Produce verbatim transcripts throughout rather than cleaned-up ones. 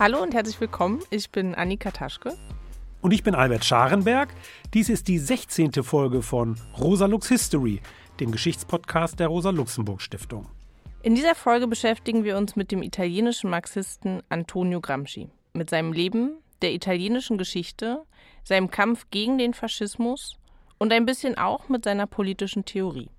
Hallo und herzlich willkommen, ich bin Annika Taschke. Und ich bin Albert Scharenberg. Dies ist die sechzehnte Folge von Rosa-Lux History, dem Geschichtspodcast der Rosa-Luxemburg-Stiftung. In dieser Folge beschäftigen wir uns mit dem italienischen Marxisten Antonio Gramsci, mit seinem Leben, der italienischen Geschichte, seinem Kampf gegen den Faschismus und ein bisschen auch mit seiner politischen Theorie.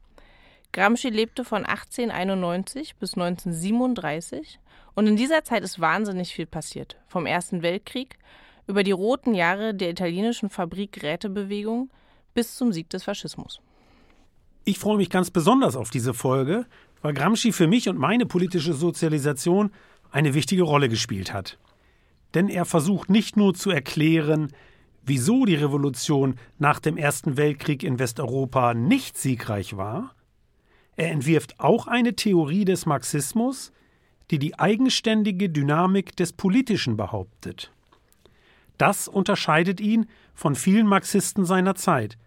Gramsci lebte von achtzehnhunderteinundneunzig bis neunzehnhundertsiebenunddreißig und in dieser Zeit ist wahnsinnig viel passiert. Vom Ersten Weltkrieg über die roten Jahre der italienischen Fabrikrätebewegung bis zum Sieg des Faschismus. Ich freue mich ganz besonders auf diese Folge, weil Gramsci für mich und meine politische Sozialisation eine wichtige Rolle gespielt hat. Denn er versucht nicht nur zu erklären, wieso die Revolution nach dem Ersten Weltkrieg in Westeuropa nicht siegreich war, er entwirft auch eine Theorie des Marxismus, die die eigenständige Dynamik des Politischen behauptet. Das unterscheidet ihn von vielen Marxisten seiner Zeit,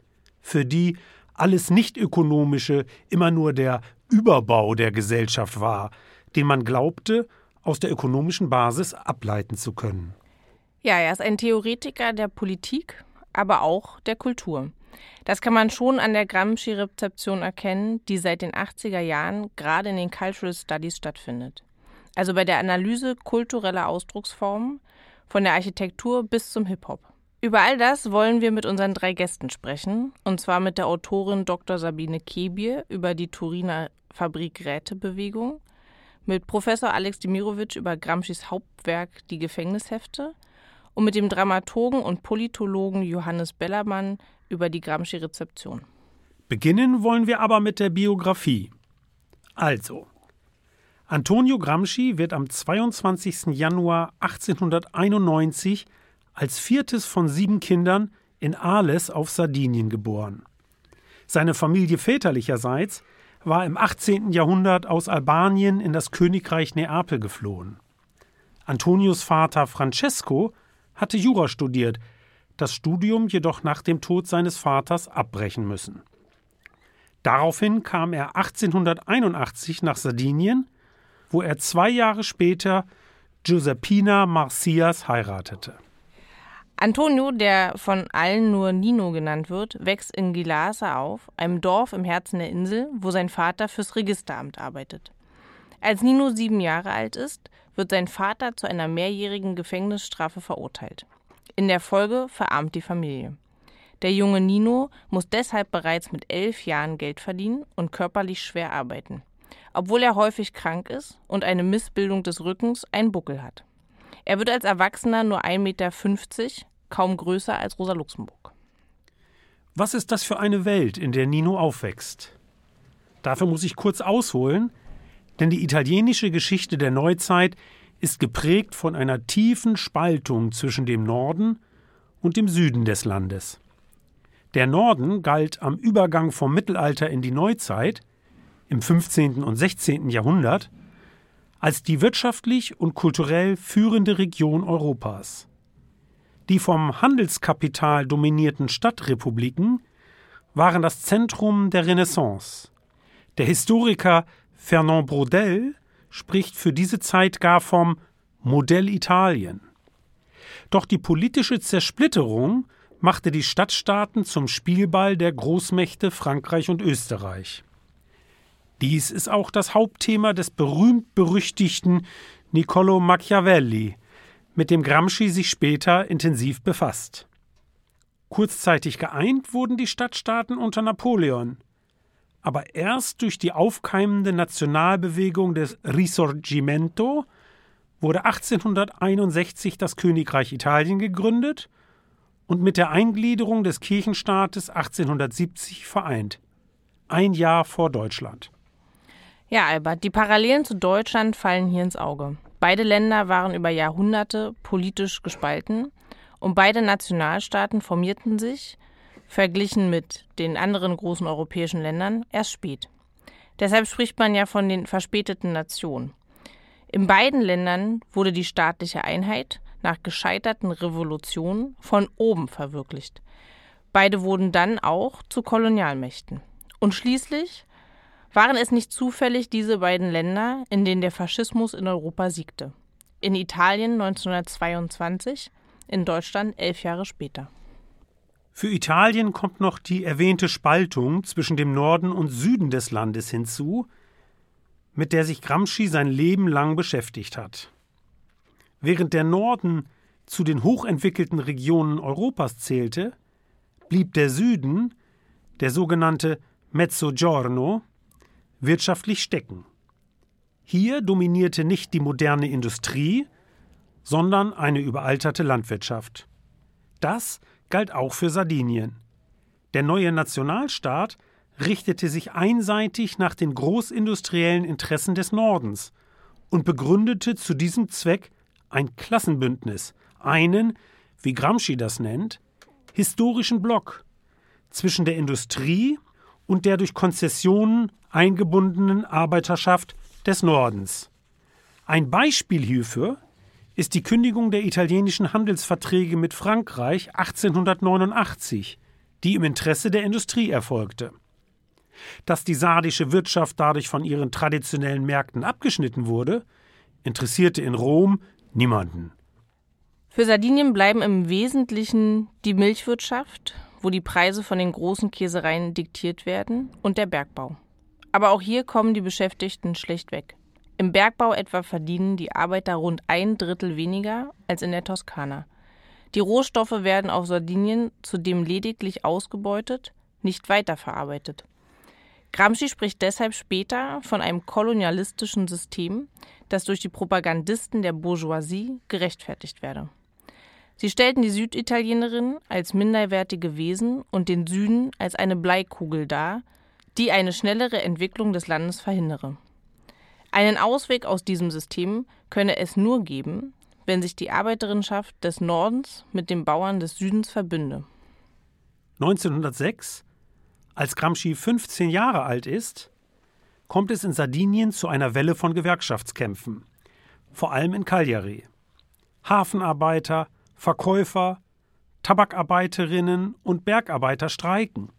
für die alles Nicht-Ökonomische immer nur der Überbau der Gesellschaft war, den man glaubte, aus der ökonomischen Basis ableiten zu können. Ja, er ist ein Theoretiker der Politik, aber auch der Kultur. Das kann man schon an der Gramsci-Rezeption erkennen, die seit den achtziger Jahren gerade in den Cultural Studies stattfindet. Also bei der Analyse kultureller Ausdrucksformen, von der Architektur bis zum Hip-Hop. Über all das wollen wir mit unseren drei Gästen sprechen, und zwar mit der Autorin Doktor Sabine Kebir über die Turiner Fabrikrätebewegung, mit Professor Alex Demirović über Gramscis Hauptwerk Die Gefängnishefte und mit dem Dramaturgen und Politologen Johannes Bellermann über die Gramsci-Rezeption. Beginnen wollen wir aber mit der Biografie. Also, Antonio Gramsci wird am zweiundzwanzigsten Januar achtzehnhunderteinundneunzig als viertes von sieben Kindern in Ales auf Sardinien geboren. Seine Familie väterlicherseits war im achtzehnten Jahrhundert aus Albanien in das Königreich Neapel geflohen. Antonios Vater Francesco hatte Jura studiert, das Studium jedoch nach dem Tod seines Vaters abbrechen müssen. Daraufhin kam er achtzehnhunderteinundachtzig nach Sardinien, wo er zwei Jahre später Giuseppina Marcias heiratete. Antonio, der von allen nur Nino genannt wird, wächst in Gilasa auf, einem Dorf im Herzen der Insel, wo sein Vater fürs Registeramt arbeitet. Als Nino sieben Jahre alt ist, wird sein Vater zu einer mehrjährigen Gefängnisstrafe verurteilt. In der Folge verarmt die Familie. Der junge Nino muss deshalb bereits mit elf Jahren Geld verdienen und körperlich schwer arbeiten, obwohl er häufig krank ist und eine Missbildung des Rückens, einen Buckel hat. Er wird als Erwachsener nur ein Meter fünfzig, kaum größer als Rosa Luxemburg. Was ist das für eine Welt, in der Nino aufwächst? Dafür muss ich kurz ausholen, denn die italienische Geschichte der Neuzeit ist geprägt von einer tiefen Spaltung zwischen dem Norden und dem Süden des Landes. Der Norden galt am Übergang vom Mittelalter in die Neuzeit, im fünfzehnten und sechzehnten Jahrhundert, als die wirtschaftlich und kulturell führende Region Europas. Die vom Handelskapital dominierten Stadtrepubliken waren das Zentrum der Renaissance. Der Historiker Fernand Braudel spricht für diese Zeit gar vom Modell Italien. Doch die politische Zersplitterung machte die Stadtstaaten zum Spielball der Großmächte Frankreich und Österreich. Dies ist auch das Hauptthema des berühmt-berüchtigten Niccolò Machiavelli, mit dem Gramsci sich später intensiv befasst. Kurzzeitig geeint wurden die Stadtstaaten unter Napoleon. Aber erst durch die aufkeimende Nationalbewegung des Risorgimento wurde achtzehnhunderteinundsechzig das Königreich Italien gegründet und mit der Eingliederung des Kirchenstaates achtzehnhundertsiebzig vereint. Ein Jahr vor Deutschland. Ja, Albert, die Parallelen zu Deutschland fallen hier ins Auge. Beide Länder waren über Jahrhunderte politisch gespalten und beide Nationalstaaten formierten sich, verglichen mit den anderen großen europäischen Ländern, erst spät. Deshalb spricht man ja von den verspäteten Nationen. In beiden Ländern wurde die staatliche Einheit nach gescheiterten Revolutionen von oben verwirklicht. Beide wurden dann auch zu Kolonialmächten. Und schließlich waren es nicht zufällig diese beiden Länder, in denen der Faschismus in Europa siegte. in Italien neunzehnhundertzweiundzwanzig, in Deutschland elf Jahre später. Für Italien kommt noch die erwähnte Spaltung zwischen dem Norden und Süden des Landes hinzu, mit der sich Gramsci sein Leben lang beschäftigt hat. Während der Norden zu den hochentwickelten Regionen Europas zählte, blieb der Süden, der sogenannte Mezzogiorno, wirtschaftlich stecken. Hier dominierte nicht die moderne Industrie, sondern eine überalterte Landwirtschaft. Das galt auch für Sardinien. Der neue Nationalstaat richtete sich einseitig nach den großindustriellen Interessen des Nordens und begründete zu diesem Zweck ein Klassenbündnis, einen, wie Gramsci das nennt, historischen Block zwischen der Industrie und der durch Konzessionen eingebundenen Arbeiterschaft des Nordens. Ein Beispiel hierfür ist die Kündigung der italienischen Handelsverträge mit Frankreich achtzehnhundertneunundachtzig, die im Interesse der Industrie erfolgte. Dass die sardische Wirtschaft dadurch von ihren traditionellen Märkten abgeschnitten wurde, interessierte in Rom niemanden. Für Sardinien bleiben im Wesentlichen die Milchwirtschaft, wo die Preise von den großen Käsereien diktiert werden, und der Bergbau. Aber auch hier kommen die Beschäftigten schlecht weg. Im Bergbau etwa verdienen die Arbeiter rund ein Drittel weniger als in der Toskana. Die Rohstoffe werden auf Sardinien zudem lediglich ausgebeutet, nicht weiterverarbeitet. Gramsci spricht deshalb später von einem kolonialistischen System, das durch die Propagandisten der Bourgeoisie gerechtfertigt werde. Sie stellten die Süditalienerinnen als minderwertige Wesen und den Süden als eine Bleikugel dar, die eine schnellere Entwicklung des Landes verhindere. Einen Ausweg aus diesem System könne es nur geben, wenn sich die Arbeiterinnenschaft des Nordens mit den Bauern des Südens verbünde. neunzehnhundertsechs, als Gramsci fünfzehn Jahre alt ist, kommt es in Sardinien zu einer Welle von Gewerkschaftskämpfen, vor allem in Cagliari. Hafenarbeiter, Verkäufer, Tabakarbeiterinnen und Bergarbeiter streiken.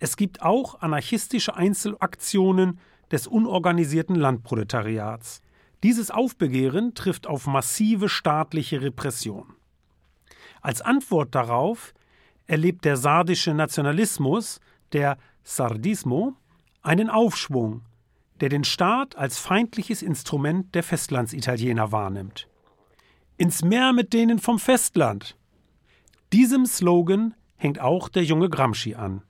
Es gibt auch anarchistische Einzelaktionen des unorganisierten Landproletariats. Dieses Aufbegehren trifft auf massive staatliche Repression. Als Antwort darauf erlebt der sardische Nationalismus, der Sardismo, einen Aufschwung, der den Staat als feindliches Instrument der Festlandsitaliener wahrnimmt. Ins Meer mit denen vom Festland! Diesem Slogan hängt auch der junge Gramsci an.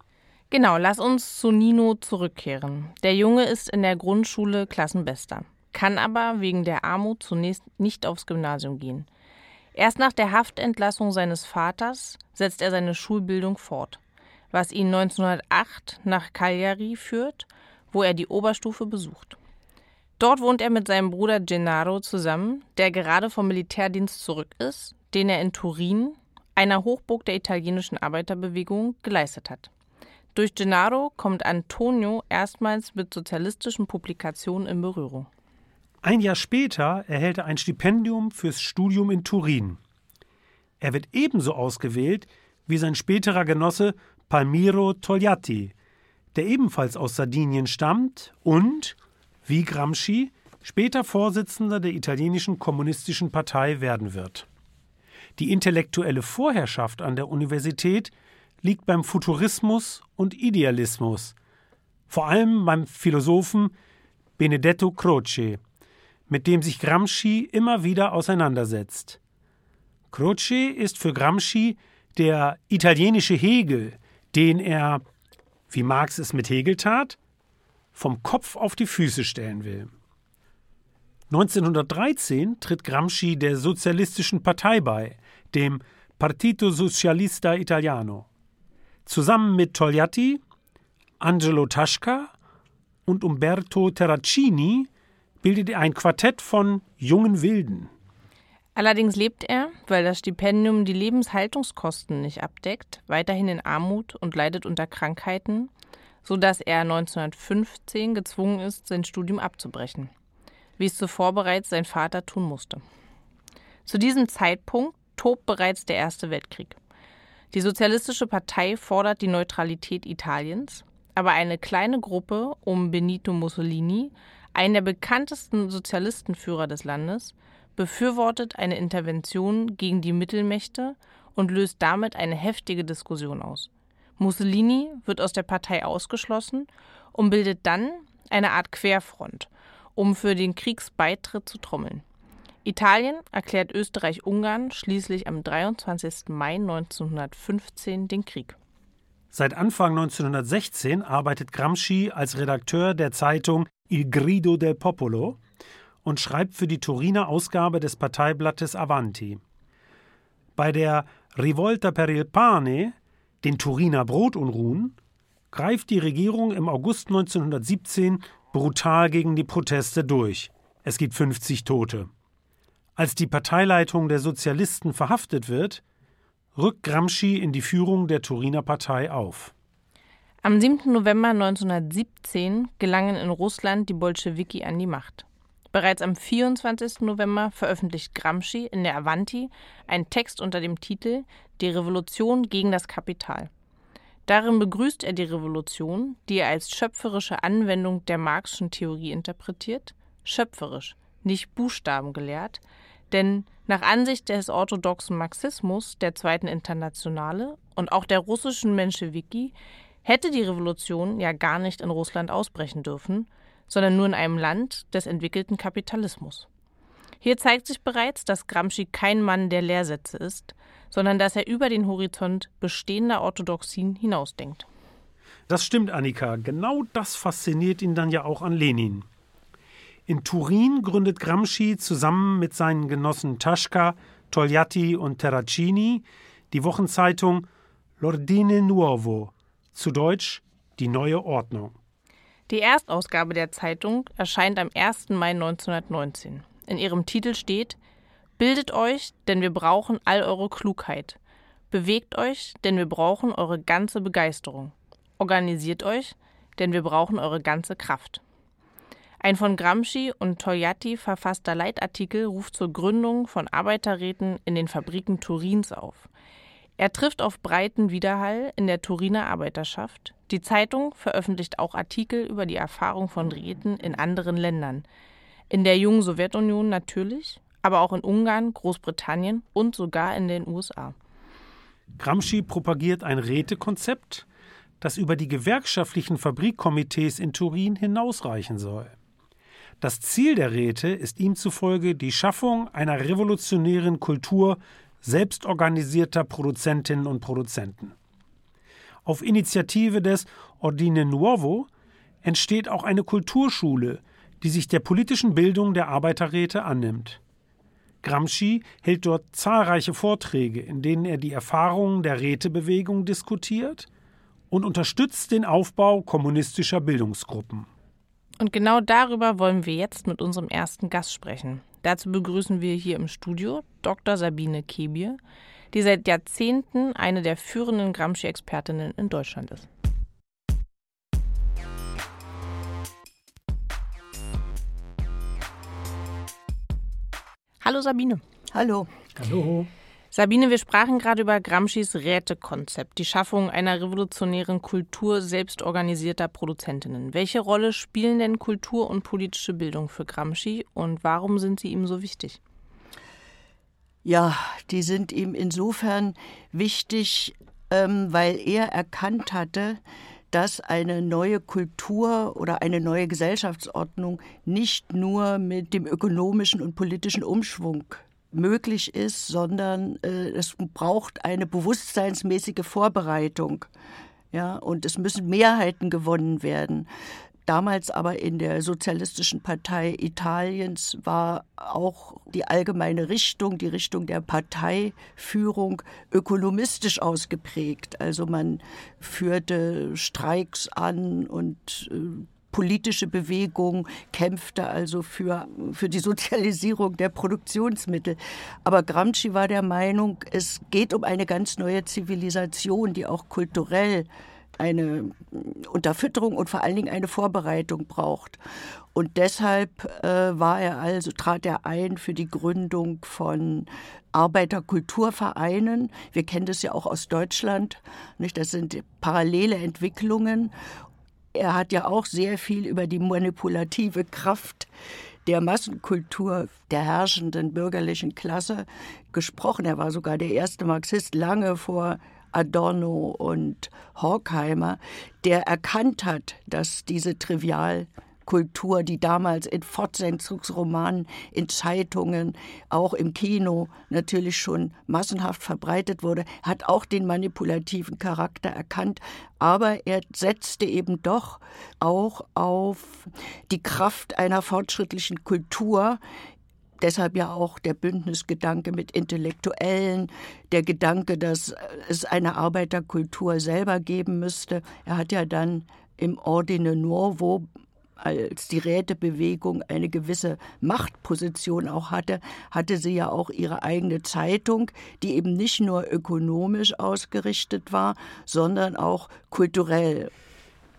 Genau, lass uns zu Nino zurückkehren. Der Junge ist in der Grundschule Klassenbester, kann aber wegen der Armut zunächst nicht aufs Gymnasium gehen. Erst nach der Haftentlassung seines Vaters setzt er seine Schulbildung fort, was ihn neunzehnhundertacht nach Cagliari führt, wo er die Oberstufe besucht. Dort wohnt er mit seinem Bruder Gennaro zusammen, der gerade vom Militärdienst zurück ist, den er in Turin, einer Hochburg der italienischen Arbeiterbewegung, geleistet hat. Durch Gennaro kommt Antonio erstmals mit sozialistischen Publikationen in Berührung. Ein Jahr später erhält er ein Stipendium fürs Studium in Turin. Er wird ebenso ausgewählt wie sein späterer Genosse Palmiro Togliatti, der ebenfalls aus Sardinien stammt und, wie Gramsci, später Vorsitzender der italienischen Kommunistischen Partei werden wird. Die intellektuelle Vorherrschaft an der Universität liegt beim Futurismus und Idealismus, vor allem beim Philosophen Benedetto Croce, mit dem sich Gramsci immer wieder auseinandersetzt. Croce ist für Gramsci der italienische Hegel, den er, wie Marx es mit Hegel tat, vom Kopf auf die Füße stellen will. neunzehnhundertdreizehn tritt Gramsci der Sozialistischen Partei bei, dem Partito Socialista Italiano. Zusammen mit Togliatti, Angelo Tasca und Umberto Terracini bildet er ein Quartett von jungen Wilden. Allerdings lebt er, weil das Stipendium die Lebenshaltungskosten nicht abdeckt, weiterhin in Armut und leidet unter Krankheiten, sodass er neunzehnhundertfünfzehn gezwungen ist, sein Studium abzubrechen, wie es zuvor bereits sein Vater tun musste. Zu diesem Zeitpunkt tobt bereits der Erste Weltkrieg. Die Sozialistische Partei fordert die Neutralität Italiens, aber eine kleine Gruppe um Benito Mussolini, einen der bekanntesten Sozialistenführer des Landes, befürwortet eine Intervention gegen die Mittelmächte und löst damit eine heftige Diskussion aus. Mussolini wird aus der Partei ausgeschlossen und bildet dann eine Art Querfront, um für den Kriegsbeitritt zu trommeln. Italien erklärt Österreich-Ungarn schließlich am dreiundzwanzigsten Mai neunzehnhundertfünfzehn den Krieg. Seit Anfang neunzehnhundertsechzehn arbeitet Gramsci als Redakteur der Zeitung Il Grido del Popolo und schreibt für die Turiner Ausgabe des Parteiblattes Avanti. Bei der Rivolta per il pane, den Turiner Brotunruhen, greift die Regierung im August neunzehnhundertsiebzehn brutal gegen die Proteste durch. Es gibt fünfzig Tote. Als die Parteileitung der Sozialisten verhaftet wird, rückt Gramsci in die Führung der Turiner Partei auf. Am siebten November neunzehnhundertsiebzehn gelangen in Russland die Bolschewiki an die Macht. Bereits am vierundzwanzigsten November veröffentlicht Gramsci in der Avanti einen Text unter dem Titel »Die Revolution gegen das Kapital«. Darin begrüßt er die Revolution, die er als schöpferische Anwendung der Marx'schen Theorie interpretiert, schöpferisch, nicht buchstabengeleert, denn nach Ansicht des orthodoxen Marxismus, der Zweiten Internationale und auch der russischen Menschewiki hätte die Revolution ja gar nicht in Russland ausbrechen dürfen, sondern nur in einem Land des entwickelten Kapitalismus. Hier zeigt sich bereits, dass Gramsci kein Mann der Lehrsätze ist, sondern dass er über den Horizont bestehender Orthodoxien hinausdenkt. Das stimmt, Annika. Genau das fasziniert ihn dann ja auch an Lenin. In Turin gründet Gramsci zusammen mit seinen Genossen Tasca, Togliatti und Terracini die Wochenzeitung L'Ordine Nuovo, zu Deutsch Die neue Ordnung. Die Erstausgabe der Zeitung erscheint am ersten Mai neunzehnhundertneunzehn. In ihrem Titel steht: Bildet euch, denn wir brauchen all eure Klugheit. Bewegt euch, denn wir brauchen eure ganze Begeisterung. Organisiert euch, denn wir brauchen eure ganze Kraft. Ein von Gramsci und Togliatti verfasster Leitartikel ruft zur Gründung von Arbeiterräten in den Fabriken Turins auf. Er trifft auf breiten Widerhall in der Turiner Arbeiterschaft. Die Zeitung veröffentlicht auch Artikel über die Erfahrung von Räten in anderen Ländern. In der jungen Sowjetunion natürlich, aber auch in Ungarn, Großbritannien und sogar in den U S A. Gramsci propagiert ein Rätekonzept, das über die gewerkschaftlichen Fabrikkomitees in Turin hinausreichen soll. Das Ziel der Räte ist ihm zufolge die Schaffung einer revolutionären Kultur selbstorganisierter Produzentinnen und Produzenten. Auf Initiative des Ordine Nuovo entsteht auch eine Kulturschule, die sich der politischen Bildung der Arbeiterräte annimmt. Gramsci hält dort zahlreiche Vorträge, in denen er die Erfahrungen der Rätebewegung diskutiert und unterstützt den Aufbau kommunistischer Bildungsgruppen. Und genau darüber wollen wir jetzt mit unserem ersten Gast sprechen. Dazu begrüßen wir hier im Studio Doktor Sabine Kebir, die seit Jahrzehnten eine der führenden Gramsci-Expertinnen in Deutschland ist. Hallo Sabine. Hallo. Hallo. Sabine, wir sprachen gerade über Gramscis Rätekonzept, die Schaffung einer revolutionären Kultur selbstorganisierter Produzentinnen. Welche Rolle spielen denn Kultur und politische Bildung für Gramsci und warum sind sie ihm so wichtig? Ja, die sind ihm insofern wichtig, ähm, weil er erkannt hatte, dass eine neue Kultur oder eine neue Gesellschaftsordnung nicht nur mit dem ökonomischen und politischen Umschwung möglich ist, sondern äh, es braucht eine bewusstseinsmäßige Vorbereitung. Ja, und es müssen Mehrheiten gewonnen werden. Damals aber in der Sozialistischen Partei Italiens war auch die allgemeine Richtung, die Richtung der Parteiführung, ökonomistisch ausgeprägt. Also man führte Streiks an und äh, politische Bewegung kämpfte also für, für die Sozialisierung der Produktionsmittel. Aber Gramsci war der Meinung, es geht um eine ganz neue Zivilisation, die auch kulturell eine Unterfütterung und vor allen Dingen eine Vorbereitung braucht. Und deshalb äh, war er also, trat er ein für die Gründung von Arbeiterkulturvereinen. Wir kennen das ja auch aus Deutschland, nicht? Das sind parallele Entwicklungen. Er hat ja auch sehr viel über die manipulative Kraft der Massenkultur der herrschenden bürgerlichen Klasse gesprochen. Er war sogar der erste Marxist lange vor Adorno und Horkheimer, der erkannt hat, dass diese Trivialkultur, die damals in Fortsetzungsromanen, in Zeitungen, auch im Kino natürlich schon massenhaft verbreitet wurde, hat auch den manipulativen Charakter erkannt. Aber er setzte eben doch auch auf die Kraft einer fortschrittlichen Kultur. Deshalb ja auch der Bündnisgedanke mit Intellektuellen, der Gedanke, dass es eine Arbeiterkultur selber geben müsste. Er hat ja dann im Ordine Nuovo, als die Rätebewegung eine gewisse Machtposition auch hatte, hatte sie ja auch ihre eigene Zeitung, die eben nicht nur ökonomisch ausgerichtet war, sondern auch kulturell.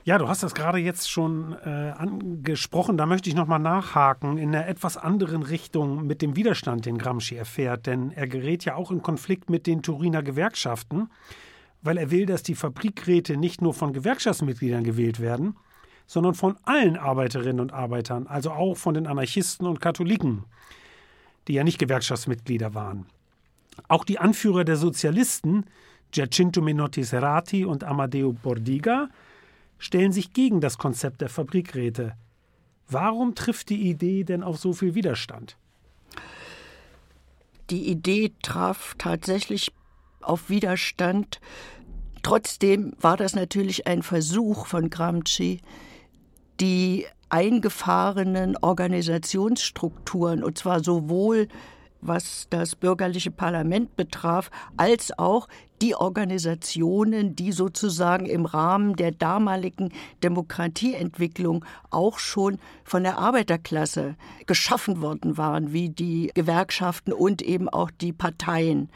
Ja, du hast das gerade jetzt schon äh, angesprochen, da möchte ich nochmal nachhaken, in einer etwas anderen Richtung mit dem Widerstand, den Gramsci erfährt, denn er gerät ja auch in Konflikt mit den Turiner Gewerkschaften, weil er will, dass die Fabrikräte nicht nur von Gewerkschaftsmitgliedern gewählt werden, sondern von allen Arbeiterinnen und Arbeitern, also auch von den Anarchisten und Katholiken, die ja nicht Gewerkschaftsmitglieder waren. Auch die Anführer der Sozialisten, Giacinto Menotti Serrati und Amadeo Bordiga, stellen sich gegen das Konzept der Fabrikräte. Warum trifft die Idee denn auf so viel Widerstand? Die Idee traf tatsächlich auf Widerstand. Trotzdem war das natürlich ein Versuch von Gramsci, die eingefahrenen Organisationsstrukturen, und zwar sowohl was das bürgerliche Parlament betraf, als auch die Organisationen, die sozusagen im Rahmen der damaligen Demokratieentwicklung auch schon von der Arbeiterklasse geschaffen worden waren, wie die Gewerkschaften und eben auch die Parteien.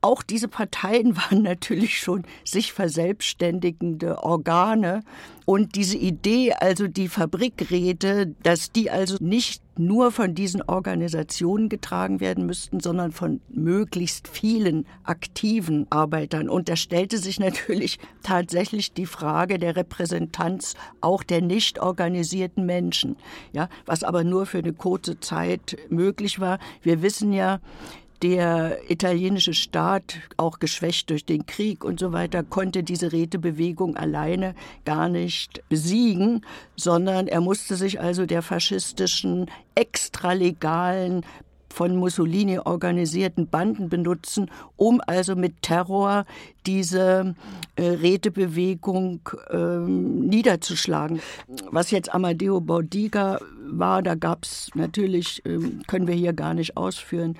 Auch diese Parteien waren natürlich schon sich verselbstständigende Organe. Und diese Idee, also die Fabrikräte, dass die also nicht nur von diesen Organisationen getragen werden müssten, sondern von möglichst vielen aktiven Arbeitern. Und da stellte sich natürlich tatsächlich die Frage der Repräsentanz auch der nicht organisierten Menschen. Ja, was aber nur für eine kurze Zeit möglich war. Wir wissen ja, der italienische Staat, auch geschwächt durch den Krieg und so weiter, konnte diese Rätebewegung alleine gar nicht besiegen, sondern er musste sich also der faschistischen, extralegalen, von Mussolini organisierten Banden benutzen, um also mit Terror diese Rätebewegung ähm, niederzuschlagen. Was jetzt Amadeo Bordiga war, da gab es natürlich, ähm, können wir hier gar nicht ausführen,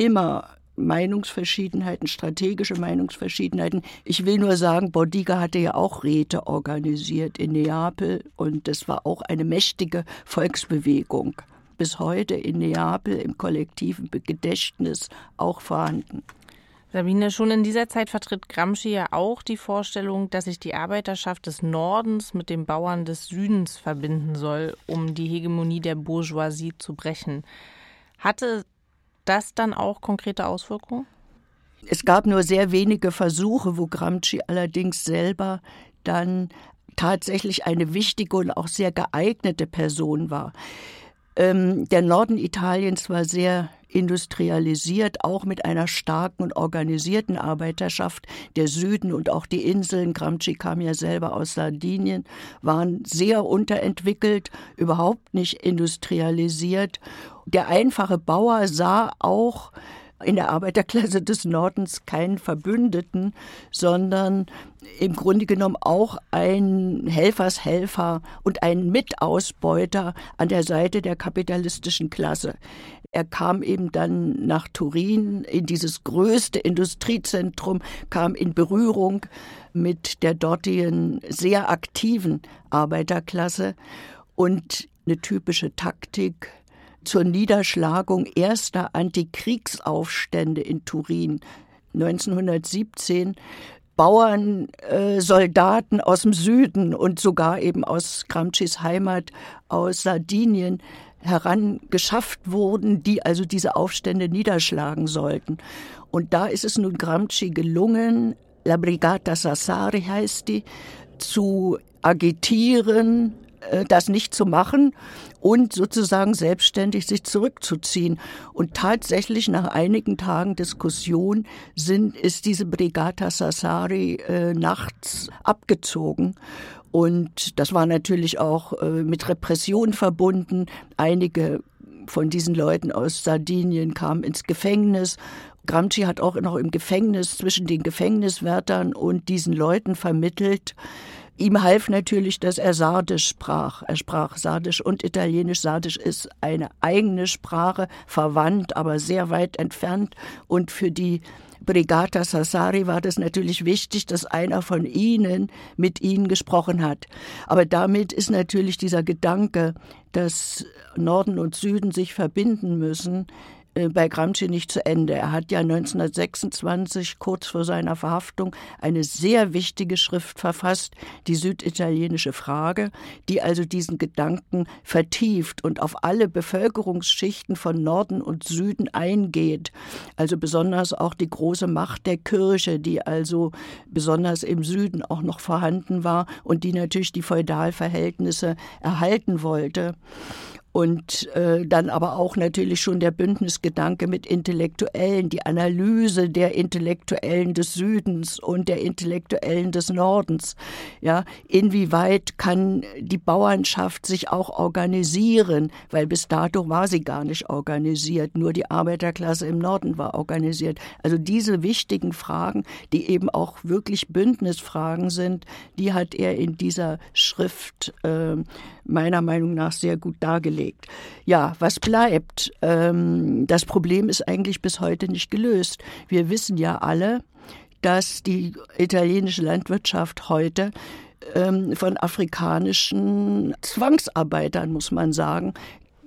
immer Meinungsverschiedenheiten, strategische Meinungsverschiedenheiten. Ich will nur sagen, Bordiga hatte ja auch Räte organisiert in Neapel und das war auch eine mächtige Volksbewegung. Bis heute in Neapel im kollektiven Gedächtnis auch vorhanden. Sabine, schon in dieser Zeit vertritt Gramsci ja auch die Vorstellung, dass sich die Arbeiterschaft des Nordens mit den Bauern des Südens verbinden soll, um die Hegemonie der Bourgeoisie zu brechen. Hatte das dann auch konkrete Auswirkungen? Es gab nur sehr wenige Versuche, wo Gramsci allerdings selber dann tatsächlich eine wichtige und auch sehr geeignete Person war. Ähm, der Norden Italiens war sehr industrialisiert, auch mit einer starken und organisierten Arbeiterschaft. Der Süden und auch die Inseln, Gramsci kam ja selber aus Sardinien, waren sehr unterentwickelt, überhaupt nicht industrialisiert. Der einfache Bauer sah auch in der Arbeiterklasse des Nordens keinen Verbündeten, sondern im Grunde genommen auch einen Helfershelfer und einen Mitausbeuter an der Seite der kapitalistischen Klasse. Er kam eben dann nach Turin, in dieses größte Industriezentrum, kam in Berührung mit der dortigen sehr aktiven Arbeiterklasse und eine typische Taktik zur Niederschlagung erster Antikriegsaufstände in Turin neunzehnhundertsiebzehn. Bauern, äh, Soldaten aus dem Süden und sogar eben aus Gramscis Heimat, aus Sardinien, herangeschafft wurden, die also diese Aufstände niederschlagen sollten. Und da ist es nun Gramsci gelungen, La Brigata Sassari heißt die, zu agitieren, das nicht zu machen und sozusagen selbstständig sich zurückzuziehen. Und tatsächlich nach einigen Tagen Diskussion sind, ist diese Brigata Sassari äh, nachts abgezogen. Und das war natürlich auch äh, mit Repression verbunden. Einige von diesen Leuten aus Sardinien kamen ins Gefängnis. Gramsci hat auch noch im Gefängnis zwischen den Gefängniswärtern und diesen Leuten vermittelt. Ihm half natürlich, dass er Sardisch sprach. Er sprach Sardisch und Italienisch. Sardisch ist eine eigene Sprache, verwandt, aber sehr weit entfernt. Und für die Brigata Sassari war das natürlich wichtig, dass einer von ihnen mit ihnen gesprochen hat. Aber damit ist natürlich dieser Gedanke, dass Norden und Süden sich verbinden müssen, bei Gramsci nicht zu Ende. Er hat ja neunzehnhundertsechsundzwanzig, kurz vor seiner Verhaftung, eine sehr wichtige Schrift verfasst, die süditalienische Frage, die also diesen Gedanken vertieft und auf alle Bevölkerungsschichten von Norden und Süden eingeht. Also besonders auch die große Macht der Kirche, die also besonders im Süden auch noch vorhanden war und die natürlich die Feudalverhältnisse erhalten wollte. Und äh, dann aber auch natürlich schon der Bündnisgedanke mit Intellektuellen, die Analyse der Intellektuellen des Südens und der Intellektuellen des Nordens. Ja, inwieweit kann die Bauernschaft sich auch organisieren? Weil bis dato war sie gar nicht organisiert, nur die Arbeiterklasse im Norden war organisiert. Also diese wichtigen Fragen, die eben auch wirklich Bündnisfragen sind, die hat er in dieser Schrift äh, meiner Meinung nach sehr gut dargelegt. Ja, was bleibt? Das Problem ist eigentlich bis heute nicht gelöst. Wir wissen ja alle, dass die italienische Landwirtschaft heute von afrikanischen Zwangsarbeitern, muss man sagen,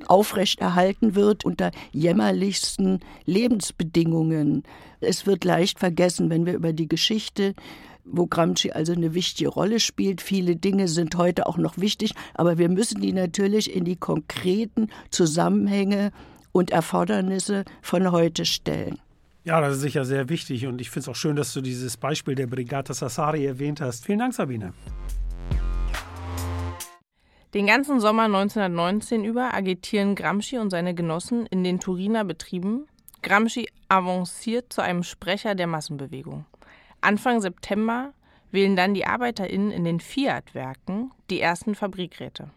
aufrechterhalten wird unter jämmerlichsten Lebensbedingungen. Es wird leicht vergessen, wenn wir über die Geschichte, wo Gramsci also eine wichtige Rolle spielt. Viele Dinge sind heute auch noch wichtig, aber wir müssen die natürlich in die konkreten Zusammenhänge und Erfordernisse von heute stellen. Ja, das ist sicher sehr wichtig und ich finde es auch schön, dass du dieses Beispiel der Brigata Sassari erwähnt hast. Vielen Dank, Sabine. Den ganzen Sommer neunzehnhundertneunzehn über agitieren Gramsci und seine Genossen in den Turiner Betrieben. Gramsci avanciert zu einem Sprecher der Massenbewegung. Anfang September wählen dann die ArbeiterInnen in den Fiat-Werken die ersten Fabrikräte.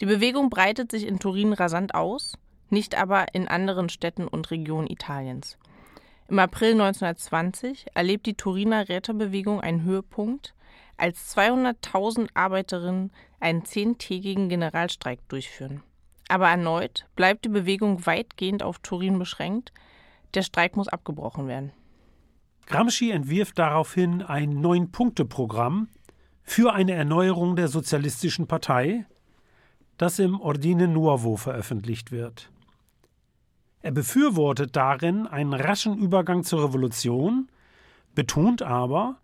Die Bewegung breitet sich in Turin rasant aus, nicht aber in anderen Städten und Regionen Italiens. Im April neunzehnhundertzwanzig erlebt die Turiner Rätebewegung einen Höhepunkt, als zweihunderttausend ArbeiterInnen einen zehntägigen Generalstreik durchführen. Aber erneut bleibt die Bewegung weitgehend auf Turin beschränkt. Der Streik muss abgebrochen werden. Gramsci entwirft daraufhin ein Neun-Punkte-Programm für eine Erneuerung der Sozialistischen Partei, das im Ordine Nuovo veröffentlicht wird. Er befürwortet darin einen raschen Übergang zur Revolution, betont aber,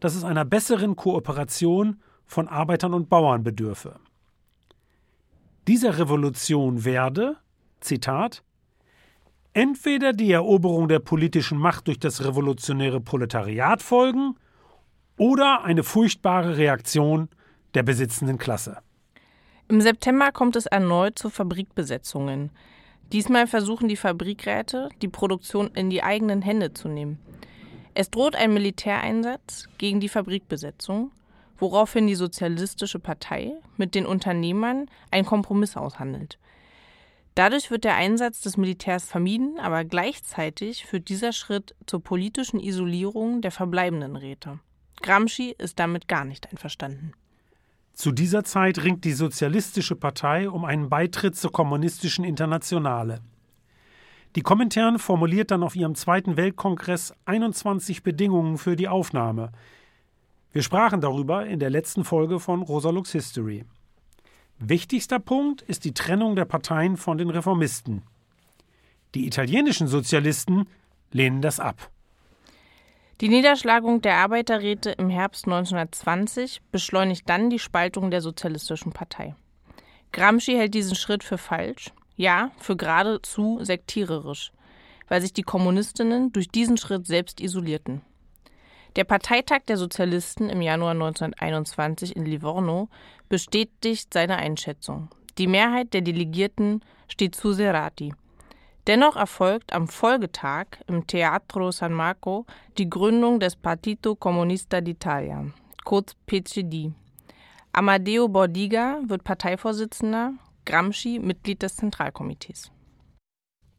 dass es einer besseren Kooperation von Arbeitern und Bauern bedürfe. Dieser Revolution werde, Zitat, entweder die Eroberung der politischen Macht durch das revolutionäre Proletariat folgen oder eine furchtbare Reaktion der besitzenden Klasse. Im September kommt es erneut zu Fabrikbesetzungen. Diesmal versuchen die Fabrikräte, die Produktion in die eigenen Hände zu nehmen. Es droht ein Militäreinsatz gegen die Fabrikbesetzung, woraufhin die Sozialistische Partei mit den Unternehmern einen Kompromiss aushandelt. Dadurch wird der Einsatz des Militärs vermieden, aber gleichzeitig führt dieser Schritt zur politischen Isolierung der verbleibenden Räte. Gramsci ist damit gar nicht einverstanden. Zu dieser Zeit ringt die Sozialistische Partei um einen Beitritt zur Kommunistischen Internationale. Die Komintern formuliert dann auf ihrem Zweiten Weltkongress einundzwanzig Bedingungen für die Aufnahme. Wir sprachen darüber in der letzten Folge von Rosalux History. Wichtigster Punkt ist die Trennung der Parteien von den Reformisten. Die italienischen Sozialisten lehnen das ab. Die Niederschlagung der Arbeiterräte im Herbst neunzehnhundertzwanzig beschleunigt dann die Spaltung der Sozialistischen Partei. Gramsci hält diesen Schritt für falsch, ja, für geradezu sektiererisch, weil sich die Kommunistinnen durch diesen Schritt selbst isolierten. Der Parteitag der Sozialisten im Januar neunzehnhunderteinundzwanzig in Livorno bestätigt seine Einschätzung. Die Mehrheit der Delegierten steht zu Serrati. Dennoch erfolgt am Folgetag im Teatro San Marco die Gründung des Partito Comunista d'Italia, kurz P C D. Amadeo Bordiga wird Parteivorsitzender, Gramsci Mitglied des Zentralkomitees.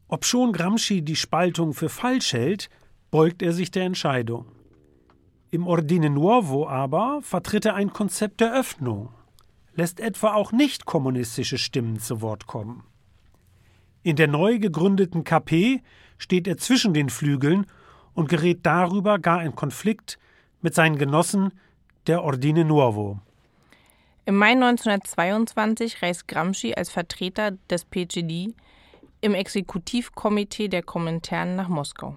Obschon Gramsci die Spaltung für falsch hält, beugt er sich der Entscheidung. Im Ordine Nuovo aber vertritt er ein Konzept der Öffnung, lässt etwa auch nicht kommunistische Stimmen zu Wort kommen. In der neu gegründeten K P steht er zwischen den Flügeln und gerät darüber gar in Konflikt mit seinen Genossen der Ordine Nuovo. Im Mai neunzehnhundertzweiundzwanzig reist Gramsci als Vertreter des P C D im Exekutivkomitee der Komintern nach Moskau.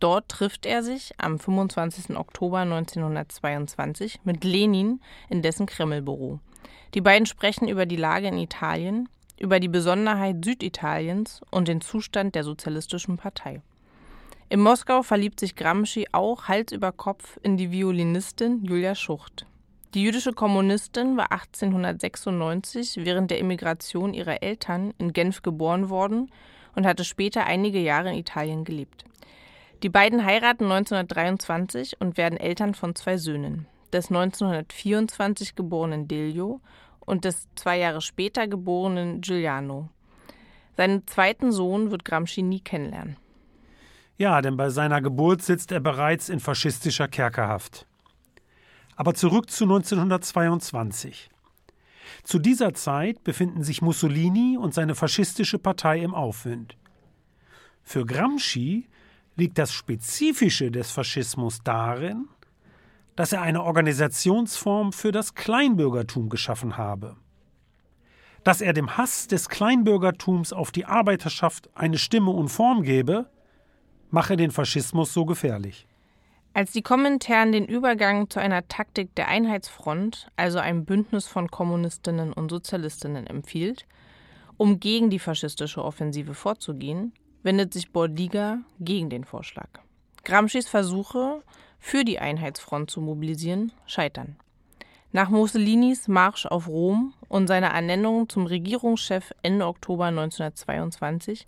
Dort trifft er sich am fünfundzwanzigsten Oktober neunzehnhundertzweiundzwanzig mit Lenin in dessen Kremlbüro. Die beiden sprechen über die Lage in Italien, über die Besonderheit Süditaliens und den Zustand der Sozialistischen Partei. In Moskau verliebt sich Gramsci auch Hals über Kopf in die Violinistin Julia Schucht. Die jüdische Kommunistin war achtzehnhundertsechsundneunzig während der Emigration ihrer Eltern in Genf geboren worden und hatte später einige Jahre in Italien gelebt. Die beiden heiraten neunzehnhundertdreiundzwanzig und werden Eltern von zwei Söhnen, des neunzehnhundertvierundzwanzig geborenen Delio und des zwei Jahre später geborenen Giuliano. Seinen zweiten Sohn wird Gramsci nie kennenlernen. Ja, denn bei seiner Geburt sitzt er bereits in faschistischer Kerkerhaft. Aber zurück zu neunzehnhundertzweiundzwanzig. Zu dieser Zeit befinden sich Mussolini und seine faschistische Partei im Aufwind. Für Gramsci liegt das Spezifische des Faschismus darin, dass er eine Organisationsform für das Kleinbürgertum geschaffen habe. Dass er dem Hass des Kleinbürgertums auf die Arbeiterschaft eine Stimme und Form gebe, mache den Faschismus so gefährlich. Als die Komintern den Übergang zu einer Taktik der Einheitsfront, also einem Bündnis von Kommunistinnen und Sozialistinnen, empfiehlt, um gegen die faschistische Offensive vorzugehen, wendet sich Bordiga gegen den Vorschlag. Gramscis Versuche, für die Einheitsfront zu mobilisieren, scheitern. Nach Mussolinis Marsch auf Rom und seiner Ernennung zum Regierungschef Ende Oktober neunzehnhundertzweiundzwanzig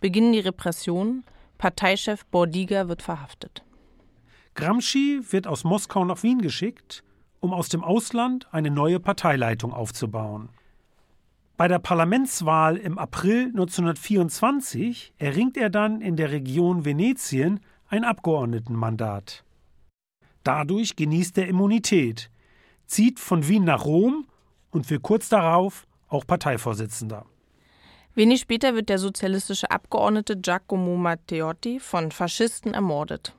beginnen die Repressionen, Parteichef Bordiga wird verhaftet. Gramsci wird aus Moskau nach Wien geschickt, um aus dem Ausland eine neue Parteileitung aufzubauen. Bei der Parlamentswahl im April neunzehnhundertvierundzwanzig erringt er dann in der Region Venetien ein Abgeordnetenmandat. Dadurch genießt er Immunität, zieht von Wien nach Rom und wird kurz darauf auch Parteivorsitzender. Wenig später wird der sozialistische Abgeordnete Giacomo Matteotti von Faschisten ermordet,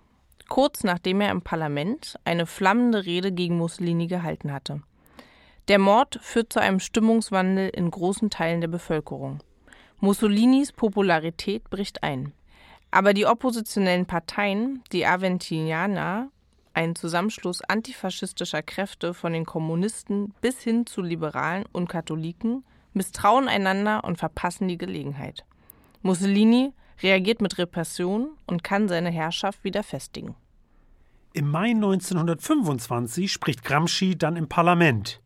kurz nachdem er im Parlament eine flammende Rede gegen Mussolini gehalten hatte. Der Mord führt zu einem Stimmungswandel in großen Teilen der Bevölkerung. Mussolinis Popularität bricht ein. Aber die oppositionellen Parteien, die Aventinianer, ein Zusammenschluss antifaschistischer Kräfte von den Kommunisten bis hin zu Liberalen und Katholiken, misstrauen einander und verpassen die Gelegenheit. Mussolini reagiert mit Repression und kann seine Herrschaft wieder festigen. Im Mai neunzehnhundertfünfundzwanzig spricht Gramsci dann im Parlament,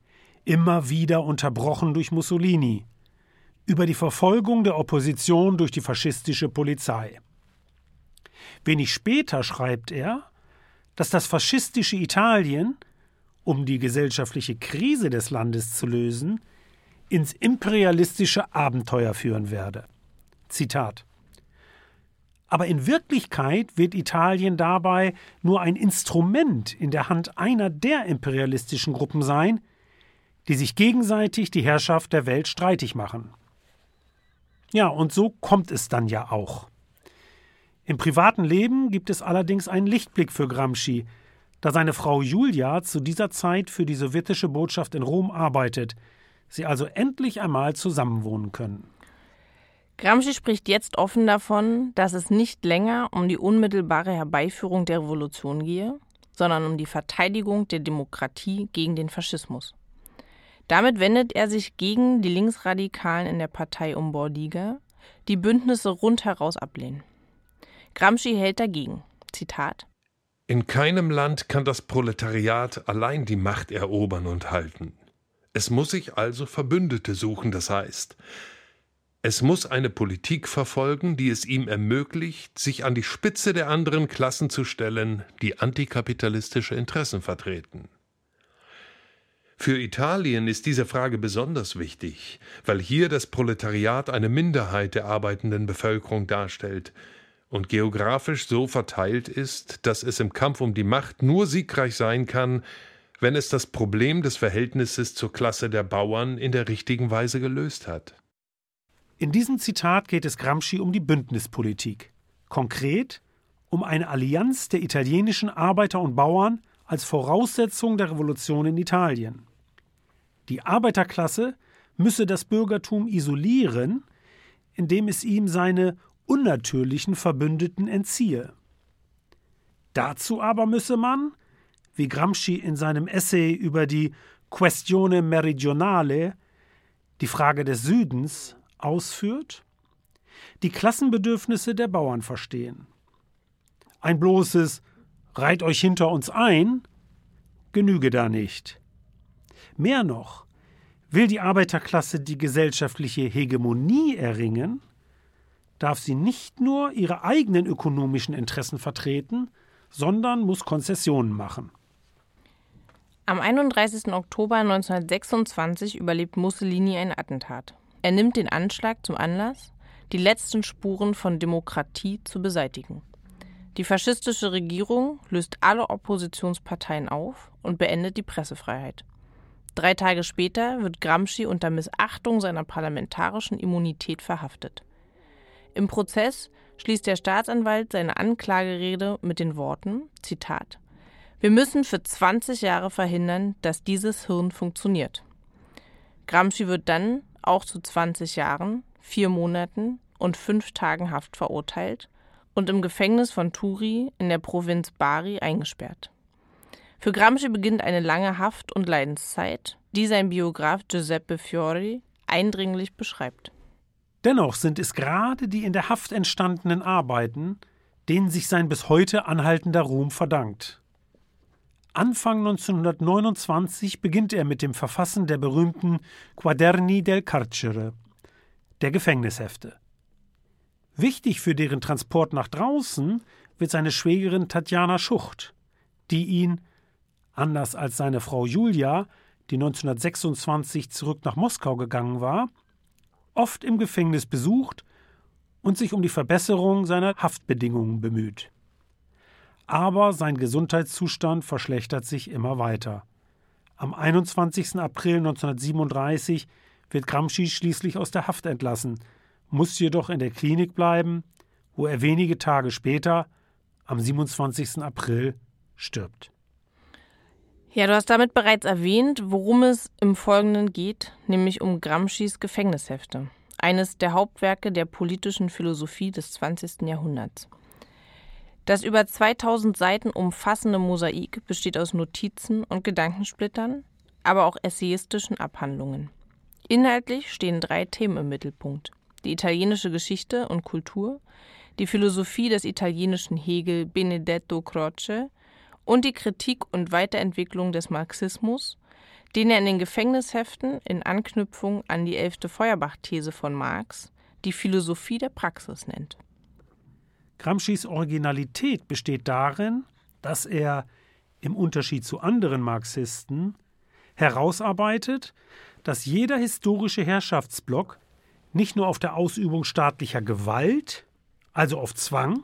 immer wieder unterbrochen durch Mussolini, über die Verfolgung der Opposition durch die faschistische Polizei. Wenig später schreibt er, dass das faschistische Italien, um die gesellschaftliche Krise des Landes zu lösen, ins imperialistische Abenteuer führen werde. Zitat. Aber in Wirklichkeit wird Italien dabei nur ein Instrument in der Hand einer der imperialistischen Gruppen sein, die sich gegenseitig die Herrschaft der Welt streitig machen. Ja, und so kommt es dann ja auch. Im privaten Leben gibt es allerdings einen Lichtblick für Gramsci, da seine Frau Julia zu dieser Zeit für die sowjetische Botschaft in Rom arbeitet, sie also endlich einmal zusammenwohnen können. Gramsci spricht jetzt offen davon, dass es nicht länger um die unmittelbare Herbeiführung der Revolution gehe, sondern um die Verteidigung der Demokratie gegen den Faschismus. Damit wendet er sich gegen die Linksradikalen in der Partei um Bordiga, die Bündnisse rundheraus ablehnen. Gramsci hält dagegen. Zitat. In keinem Land kann das Proletariat allein die Macht erobern und halten. Es muss sich also Verbündete suchen, das heißt, es muss eine Politik verfolgen, die es ihm ermöglicht, sich an die Spitze der anderen Klassen zu stellen, die antikapitalistische Interessen vertreten. Für Italien ist diese Frage besonders wichtig, weil hier das Proletariat eine Minderheit der arbeitenden Bevölkerung darstellt und geografisch so verteilt ist, dass es im Kampf um die Macht nur siegreich sein kann, wenn es das Problem des Verhältnisses zur Klasse der Bauern in der richtigen Weise gelöst hat. In diesem Zitat geht es Gramsci um die Bündnispolitik. Konkret um eine Allianz der italienischen Arbeiter und Bauern als Voraussetzung der Revolution in Italien. Die Arbeiterklasse müsse das Bürgertum isolieren, indem es ihm seine unnatürlichen Verbündeten entziehe. Dazu aber müsse man, wie Gramsci in seinem Essay über die Questione Meridionale, die Frage des Südens, ausführt, die Klassenbedürfnisse der Bauern verstehen. Ein bloßes „Reiht euch hinter uns ein“ genüge da nicht. Mehr noch, will die Arbeiterklasse die gesellschaftliche Hegemonie erringen, darf sie nicht nur ihre eigenen ökonomischen Interessen vertreten, sondern muss Konzessionen machen. Am einunddreißigsten Oktober neunzehnhundertsechsundzwanzig überlebt Mussolini ein Attentat. Er nimmt den Anschlag zum Anlass, die letzten Spuren von Demokratie zu beseitigen. Die faschistische Regierung löst alle Oppositionsparteien auf und beendet die Pressefreiheit. Drei Tage später wird Gramsci unter Missachtung seiner parlamentarischen Immunität verhaftet. Im Prozess schließt der Staatsanwalt seine Anklagerede mit den Worten, Zitat, „Wir müssen für zwanzig Jahre verhindern, dass dieses Hirn funktioniert." Gramsci wird dann auch zu zwanzig Jahren, vier Monaten und fünf Tagen Haft verurteilt und im Gefängnis von Turi in der Provinz Bari eingesperrt. Für Gramsci beginnt eine lange Haft- und Leidenszeit, die sein Biograf Giuseppe Fiori eindringlich beschreibt. Dennoch sind es gerade die in der Haft entstandenen Arbeiten, denen sich sein bis heute anhaltender Ruhm verdankt. Anfang neunzehnhundertneunundzwanzig beginnt er mit dem Verfassen der berühmten Quaderni del Carcere, der Gefängnishefte. Wichtig für deren Transport nach draußen wird seine Schwägerin Tatjana Schucht, die ihn, anders als seine Frau Julia, die neunzehnhundertsechsundzwanzig zurück nach Moskau gegangen war, oft im Gefängnis besucht und sich um die Verbesserung seiner Haftbedingungen bemüht. Aber sein Gesundheitszustand verschlechtert sich immer weiter. Am einundzwanzigsten April neunzehnhundertsiebenunddreißig wird Gramsci schließlich aus der Haft entlassen, muss jedoch in der Klinik bleiben, wo er wenige Tage später, am siebenundzwanzigsten April, stirbt. Ja, du hast damit bereits erwähnt, worum es im Folgenden geht, nämlich um Gramscis Gefängnishefte, eines der Hauptwerke der politischen Philosophie des zwanzigsten Jahrhunderts. Das über zweitausend Seiten umfassende Mosaik besteht aus Notizen und Gedankensplittern, aber auch essayistischen Abhandlungen. Inhaltlich stehen drei Themen im Mittelpunkt: die italienische Geschichte und Kultur, die Philosophie des italienischen Hegel Benedetto Croce und die Kritik und Weiterentwicklung des Marxismus, den er in den Gefängnisheften in Anknüpfung an die elfte Feuerbach-These von Marx, die Philosophie der Praxis, nennt. Gramscis Originalität besteht darin, dass er, im Unterschied zu anderen Marxisten, herausarbeitet, dass jeder historische Herrschaftsblock nicht nur auf der Ausübung staatlicher Gewalt, also auf Zwang,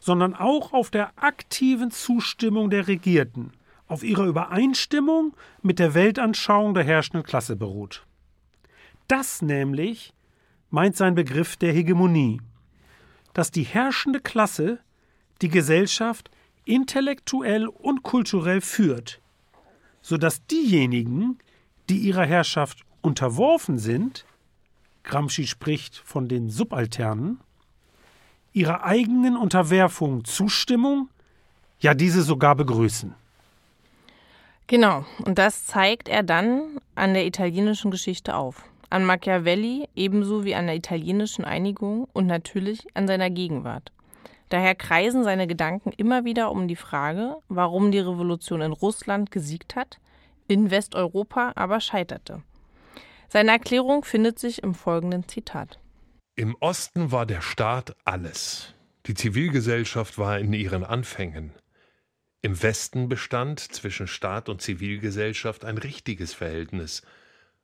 sondern auch auf der aktiven Zustimmung der Regierten, auf ihrer Übereinstimmung mit der Weltanschauung der herrschenden Klasse beruht. Das nämlich meint sein Begriff der Hegemonie, dass die herrschende Klasse die Gesellschaft intellektuell und kulturell führt, sodass diejenigen, die ihrer Herrschaft unterworfen sind, Gramsci spricht von den Subalternen, ihrer eigenen Unterwerfung Zustimmung, ja diese sogar begrüßen. Genau, und das zeigt er dann an der italienischen Geschichte auf. An Machiavelli ebenso wie an der italienischen Einigung und natürlich an seiner Gegenwart. Daher kreisen seine Gedanken immer wieder um die Frage, warum die Revolution in Russland gesiegt hat, in Westeuropa aber scheiterte. Seine Erklärung findet sich im folgenden Zitat. Im Osten war der Staat alles. Die Zivilgesellschaft war in ihren Anfängen. Im Westen bestand zwischen Staat und Zivilgesellschaft ein richtiges Verhältnis.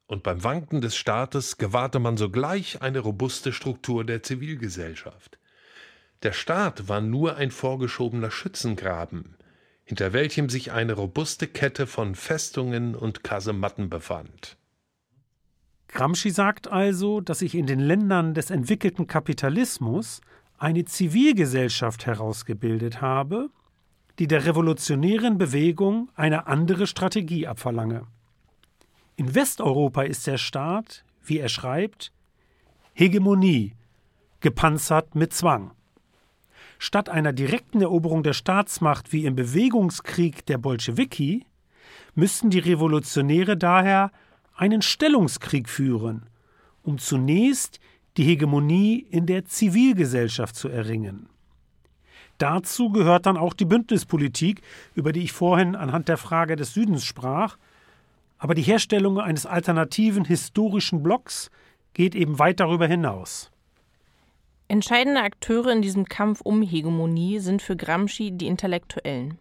Und beim Wanken des Staates gewahrte man sogleich eine robuste Struktur der Zivilgesellschaft. Der Staat war nur ein vorgeschobener Schützengraben, hinter welchem sich eine robuste Kette von Festungen und Kasematten befand. Gramsci sagt also, dass sich in den Ländern des entwickelten Kapitalismus eine Zivilgesellschaft herausgebildet habe, die der revolutionären Bewegung eine andere Strategie abverlange. In Westeuropa ist der Staat, wie er schreibt, Hegemonie, gepanzert mit Zwang. Statt einer direkten Eroberung der Staatsmacht wie im Bewegungskrieg der Bolschewiki, müssten die Revolutionäre daher einen Stellungskrieg führen, um zunächst die Hegemonie in der Zivilgesellschaft zu erringen. Dazu gehört dann auch die Bündnispolitik, über die ich vorhin anhand der Frage des Südens sprach. Aber die Herstellung eines alternativen historischen Blocks geht eben weit darüber hinaus. Entscheidende Akteure in diesem Kampf um Hegemonie sind für Gramsci die Intellektuellen.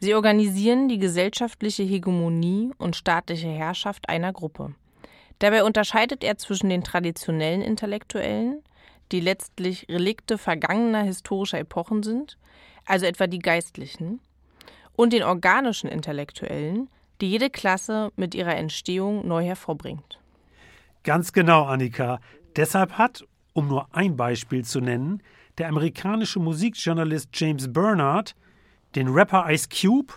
Sie organisieren die gesellschaftliche Hegemonie und staatliche Herrschaft einer Gruppe. Dabei unterscheidet er zwischen den traditionellen Intellektuellen, die letztlich Relikte vergangener historischer Epochen sind, also etwa die Geistlichen, und den organischen Intellektuellen, die jede Klasse mit ihrer Entstehung neu hervorbringt. Ganz genau, Annika. Deshalb hat, um nur ein Beispiel zu nennen, der amerikanische Musikjournalist James Bernard den Rapper Ice Cube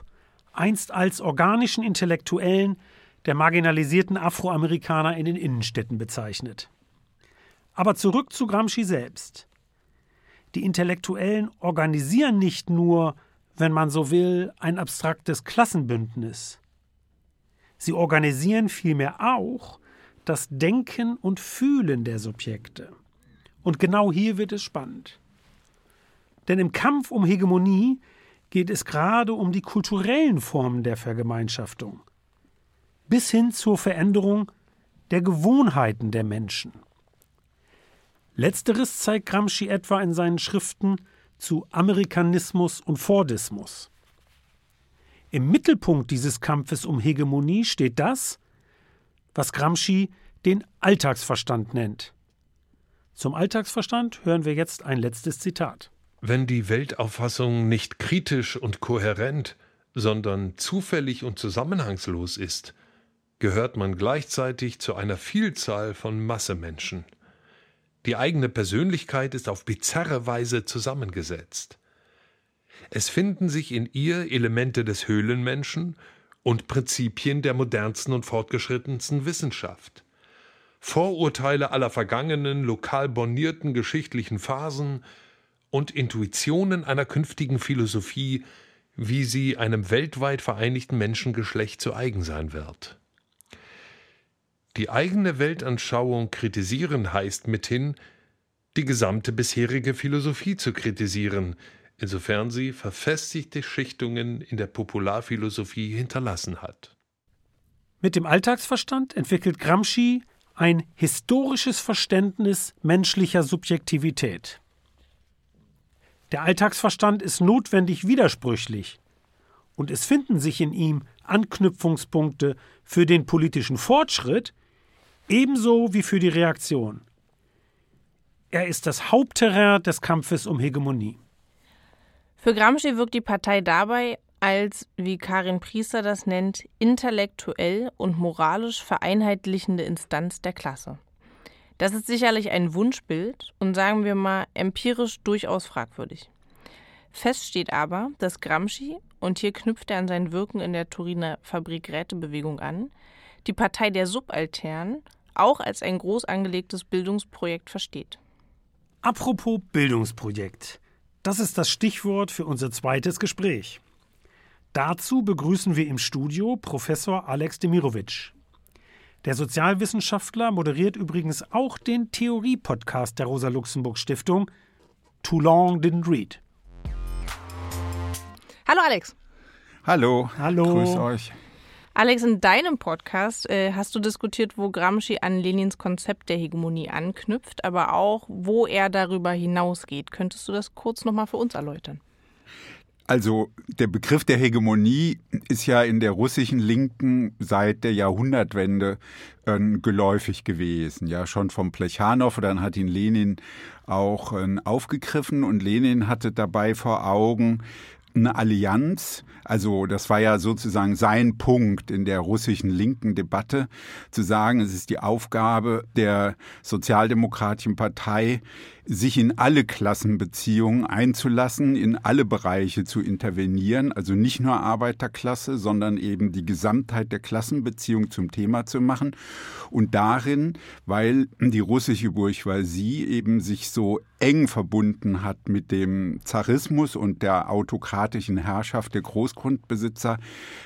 einst als organischen Intellektuellen der marginalisierten Afroamerikaner in den Innenstädten bezeichnet. Aber zurück zu Gramsci selbst. Die Intellektuellen organisieren nicht nur, wenn man so will, ein abstraktes Klassenbündnis. Sie organisieren vielmehr auch das Denken und Fühlen der Subjekte. Und genau hier wird es spannend. Denn im Kampf um Hegemonie geht es gerade um die kulturellen Formen der Vergemeinschaftung, bis hin zur Veränderung der Gewohnheiten der Menschen. Letzteres zeigt Gramsci etwa in seinen Schriften zu Amerikanismus und Fordismus. Im Mittelpunkt dieses Kampfes um Hegemonie steht das, was Gramsci den Alltagsverstand nennt. Zum Alltagsverstand hören wir jetzt ein letztes Zitat. Wenn die Weltauffassung nicht kritisch und kohärent, sondern zufällig und zusammenhangslos ist, gehört man gleichzeitig zu einer Vielzahl von Massemenschen. Die eigene Persönlichkeit ist auf bizarre Weise zusammengesetzt. Es finden sich in ihr Elemente des Höhlenmenschen und Prinzipien der modernsten und fortgeschrittensten Wissenschaft. Vorurteile aller vergangenen, lokal bornierten geschichtlichen Phasen und Intuitionen einer künftigen Philosophie, wie sie einem weltweit vereinigten Menschengeschlecht zu eigen sein wird. Die eigene Weltanschauung kritisieren heißt mithin, die gesamte bisherige Philosophie zu kritisieren, insofern sie verfestigte Schichtungen in der Popularphilosophie hinterlassen hat. Mit dem Alltagsverstand entwickelt Gramsci ein historisches Verständnis menschlicher Subjektivität. Der Alltagsverstand ist notwendig widersprüchlich und es finden sich in ihm Anknüpfungspunkte für den politischen Fortschritt, ebenso wie für die Reaktion. Er ist das Hauptterrain des Kampfes um Hegemonie. Für Gramsci wirkt die Partei dabei als, wie Karin Priester das nennt, intellektuell und moralisch vereinheitlichende Instanz der Klasse. Das ist sicherlich ein Wunschbild und sagen wir mal empirisch durchaus fragwürdig. Fest steht aber, dass Gramsci, und hier knüpft er an sein Wirken in der Turiner Fabrik-Räte-Bewegung an, die Partei der Subaltern auch als ein groß angelegtes Bildungsprojekt versteht. Apropos Bildungsprojekt. Das ist das Stichwort für unser zweites Gespräch. Dazu begrüßen wir im Studio Professor Alex Demirović. Der Sozialwissenschaftler moderiert übrigens auch den Theorie-Podcast der Rosa-Luxemburg-Stiftung Too Long Didn't Read. Hallo Alex. Hallo. Hallo. Grüß euch. Alex, in deinem Podcast äh, hast du diskutiert, wo Gramsci an Lenins Konzept der Hegemonie anknüpft, aber auch, wo er darüber hinausgeht. Könntest du das kurz nochmal für uns erläutern? Also der Begriff der Hegemonie ist ja in der russischen Linken seit der Jahrhundertwende äh, geläufig gewesen. Ja, schon vom Plechanow, dann hat ihn Lenin auch äh, aufgegriffen und Lenin hatte dabei vor Augen eine Allianz, also das war ja sozusagen sein Punkt in der russischen linken Debatte, zu sagen, es ist die Aufgabe der Sozialdemokratischen Partei, sich in alle Klassenbeziehungen einzulassen, in alle Bereiche zu intervenieren, also nicht nur Arbeiterklasse, sondern eben die Gesamtheit der Klassenbeziehung zum Thema zu machen. Und darin, weil die russische Bourgeoisie eben sich so eng verbunden hat mit dem Zarismus und der autokratischen Herrschaft der Großgrundbesitzer,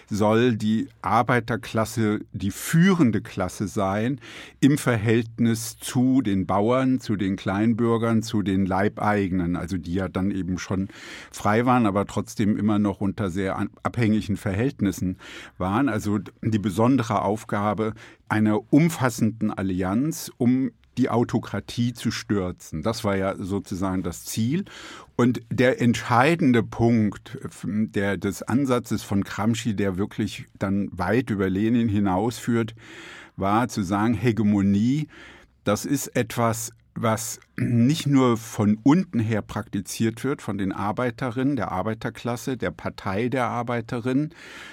soll die Arbeiterklasse die führende Klasse sein im Verhältnis zu den Bauern, zu den Kleinbürgern, zu den Leibeigenen, also die ja dann eben schon frei waren, aber trotzdem immer noch unter sehr abhängigen Verhältnissen waren. Also die besondere Aufgabe einer umfassenden Allianz, um die Autokratie zu stürzen. Das war ja sozusagen das Ziel. Und der entscheidende Punkt der, des Ansatzes von Gramsci, der wirklich dann weit über Lenin hinausführt, war zu sagen, Hegemonie, das ist etwas, was nicht nur von unten her praktiziert wird, von den Arbeiterinnen, der Arbeiterklasse, der Partei der Arbeiterinnen,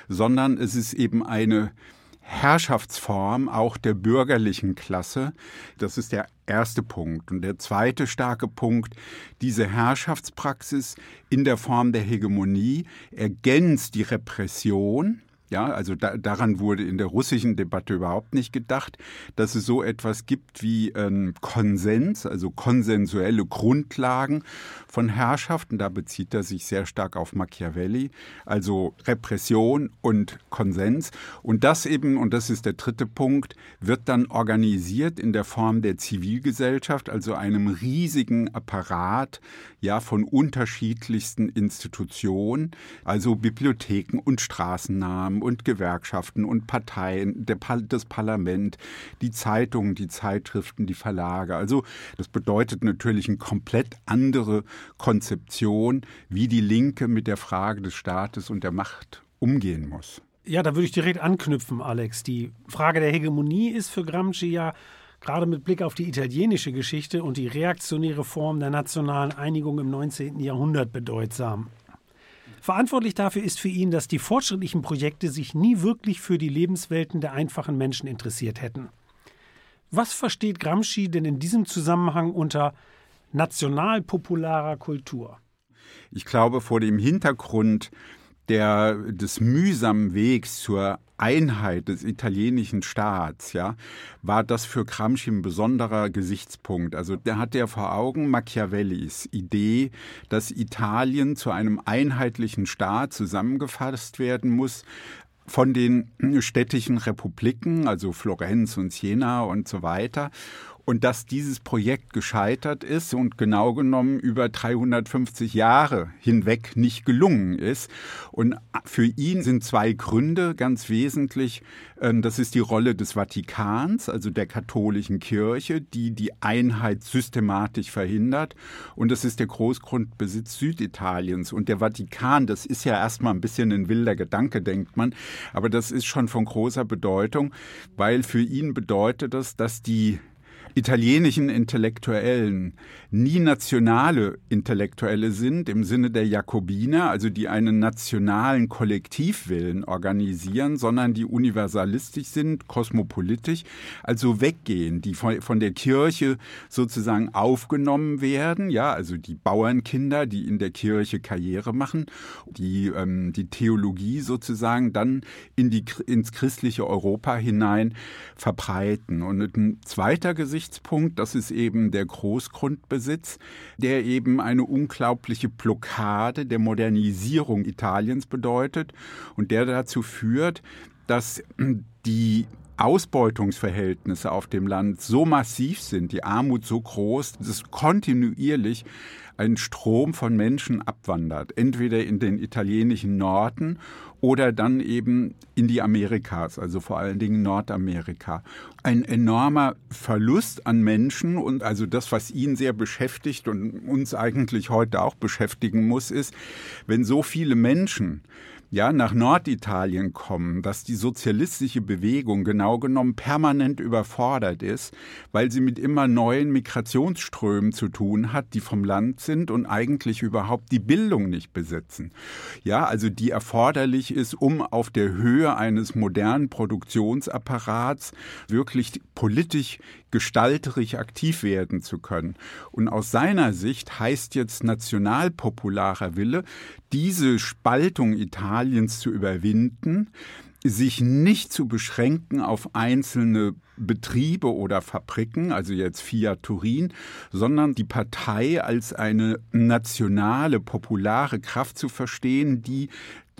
sondern es ist eben eine Herrschaftsform auch der bürgerlichen Klasse. Das ist der erste Punkt. Und der zweite starke Punkt, diese Herrschaftspraxis in der Form der Hegemonie ergänzt die Repression. Ja, also da, daran wurde in der russischen Debatte überhaupt nicht gedacht, dass es so etwas gibt wie ähm, Konsens, also konsensuelle Grundlagen von Herrschaften. Da bezieht er sich sehr stark auf Machiavelli, also Repression und Konsens. Und das eben, und das ist der dritte Punkt, wird dann organisiert in der Form der Zivilgesellschaft, also einem riesigen Apparat, ja, von unterschiedlichsten Institutionen, also Bibliotheken und Straßennamen und Gewerkschaften und Parteien, der, das Parlament, die Zeitungen, die Zeitschriften, die Verlage. Also das bedeutet natürlich eine komplett andere Konzeption, wie die Linke mit der Frage des Staates und der Macht umgehen muss. Ja, da würde ich direkt anknüpfen, Alex. Die Frage der Hegemonie ist für Gramsci ja gerade mit Blick auf die italienische Geschichte und die reaktionäre Form der nationalen Einigung im neunzehnten Jahrhundert bedeutsam. Verantwortlich dafür ist für ihn, dass die fortschrittlichen Projekte sich nie wirklich für die Lebenswelten der einfachen Menschen interessiert hätten. Was versteht Gramsci denn in diesem Zusammenhang unter nationalpopularer Kultur? Ich glaube, vor dem Hintergrund der, des mühsamen Wegs zur Einheit des italienischen Staats, ja, war das für Gramsci ein besonderer Gesichtspunkt. Also der hatte ja vor Augen Machiavellis Idee, dass Italien zu einem einheitlichen Staat zusammengefasst werden muss, von den städtischen Republiken, also Florenz und Siena und so weiter. Und dass dieses Projekt gescheitert ist und genau genommen über dreihundertfünfzig Jahre hinweg nicht gelungen ist. Und für ihn sind zwei Gründe ganz wesentlich. Das ist die Rolle des Vatikans, also der katholischen Kirche, die die Einheit systematisch verhindert. Und das ist der Großgrundbesitz Süditaliens. Und der Vatikan, das ist ja erstmal ein bisschen ein wilder Gedanke, denkt man. Aber das ist schon von großer Bedeutung, weil für ihn bedeutet das, dass die italienischen Intellektuellen nie nationale Intellektuelle sind im Sinne der Jakobiner, also die einen nationalen Kollektivwillen organisieren, sondern die universalistisch sind, kosmopolitisch, also weggehen, die von der Kirche sozusagen aufgenommen werden, ja, also die Bauernkinder, die in der Kirche Karriere machen, die ähm, die Theologie sozusagen dann in die, ins christliche Europa hinein verbreiten. Und ein zweiter Gesichtspunkt, das ist eben der Großgrundbesitz, der eben eine unglaubliche Blockade der Modernisierung Italiens bedeutet und der dazu führt, dass die Ausbeutungsverhältnisse auf dem Land so massiv sind, die Armut so groß, dass kontinuierlich ein Strom von Menschen abwandert, entweder in den italienischen Norden oder dann eben in die Amerikas, also vor allen Dingen Nordamerika. Ein enormer Verlust an Menschen, und also das, was ihn sehr beschäftigt und uns eigentlich heute auch beschäftigen muss, ist, wenn so viele Menschen ja, nach Norditalien kommen, dass die sozialistische Bewegung genau genommen permanent überfordert ist, weil sie mit immer neuen Migrationsströmen zu tun hat, die vom Land sind und eigentlich überhaupt die Bildung nicht besitzen. Ja, also die erforderlich ist, um auf der Höhe eines modernen Produktionsapparats wirklich politisch gestalterisch aktiv werden zu können. Und aus seiner Sicht heißt jetzt nationalpopularer Wille, diese Spaltung Italiens zu überwinden, sich nicht zu beschränken auf einzelne Betriebe oder Fabriken, also jetzt Fiat Turin, sondern die Partei als eine nationale, populare Kraft zu verstehen, die,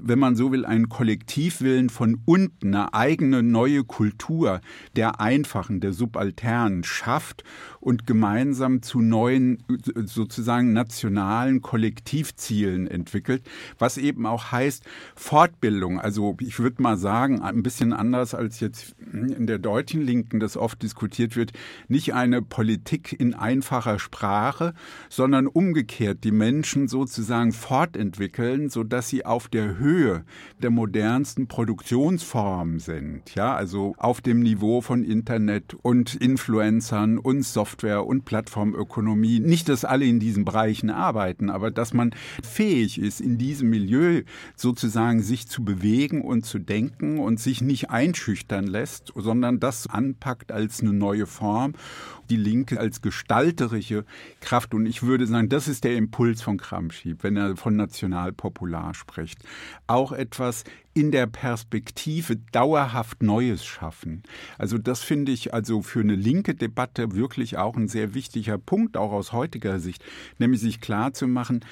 wenn man so will, einen Kollektivwillen von unten, eine eigene neue Kultur der Einfachen, der Subalternen schafft und gemeinsam zu neuen, sozusagen nationalen Kollektivzielen entwickelt, was eben auch heißt Fortbildung. Also ich würde mal sagen, ein bisschen anders als jetzt in der deutschen Linken das oft diskutiert wird, nicht eine Politik in einfacher Sprache, sondern umgekehrt die Menschen sozusagen fortentwickeln, sodass sie auf der Höhe der modernsten Produktionsformen sind, ja, also auf dem Niveau von Internet und Influencern und Software und Plattformökonomie. Nicht, dass alle in diesen Bereichen arbeiten, aber dass man fähig ist, in diesem Milieu sozusagen sich zu bewegen und zu denken und sich nicht einschüchtern lässt, sondern das anpackt als eine neue Form, die Linke als gestalterische Kraft. Und ich würde sagen, das ist der Impuls von Gramsci, wenn er von nationalpopular spricht. Auch etwas in der Perspektive dauerhaft Neues schaffen. Also das finde ich also für eine linke Debatte wirklich auch ein sehr wichtiger Punkt, auch aus heutiger Sicht, nämlich sich klarzumachen,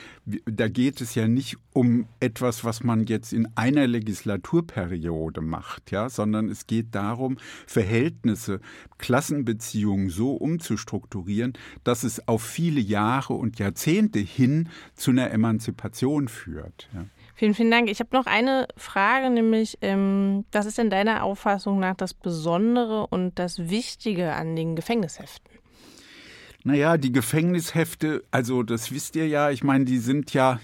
da geht es ja nicht um etwas, was man jetzt in einer Legislaturperiode macht, ja, sondern es geht darum, Verhältnisse, Klassenbeziehungen so umzustrukturieren, dass es auf viele Jahre und Jahrzehnte hin zu einer Emanzipation führt, ja. Vielen, vielen Dank. Ich habe noch eine Frage, nämlich, ähm, was ist denn deiner Auffassung nach das Besondere und das Wichtige an den Gefängnisheften? Naja, die Gefängnishefte, also das wisst ihr ja, ich meine, die sind ja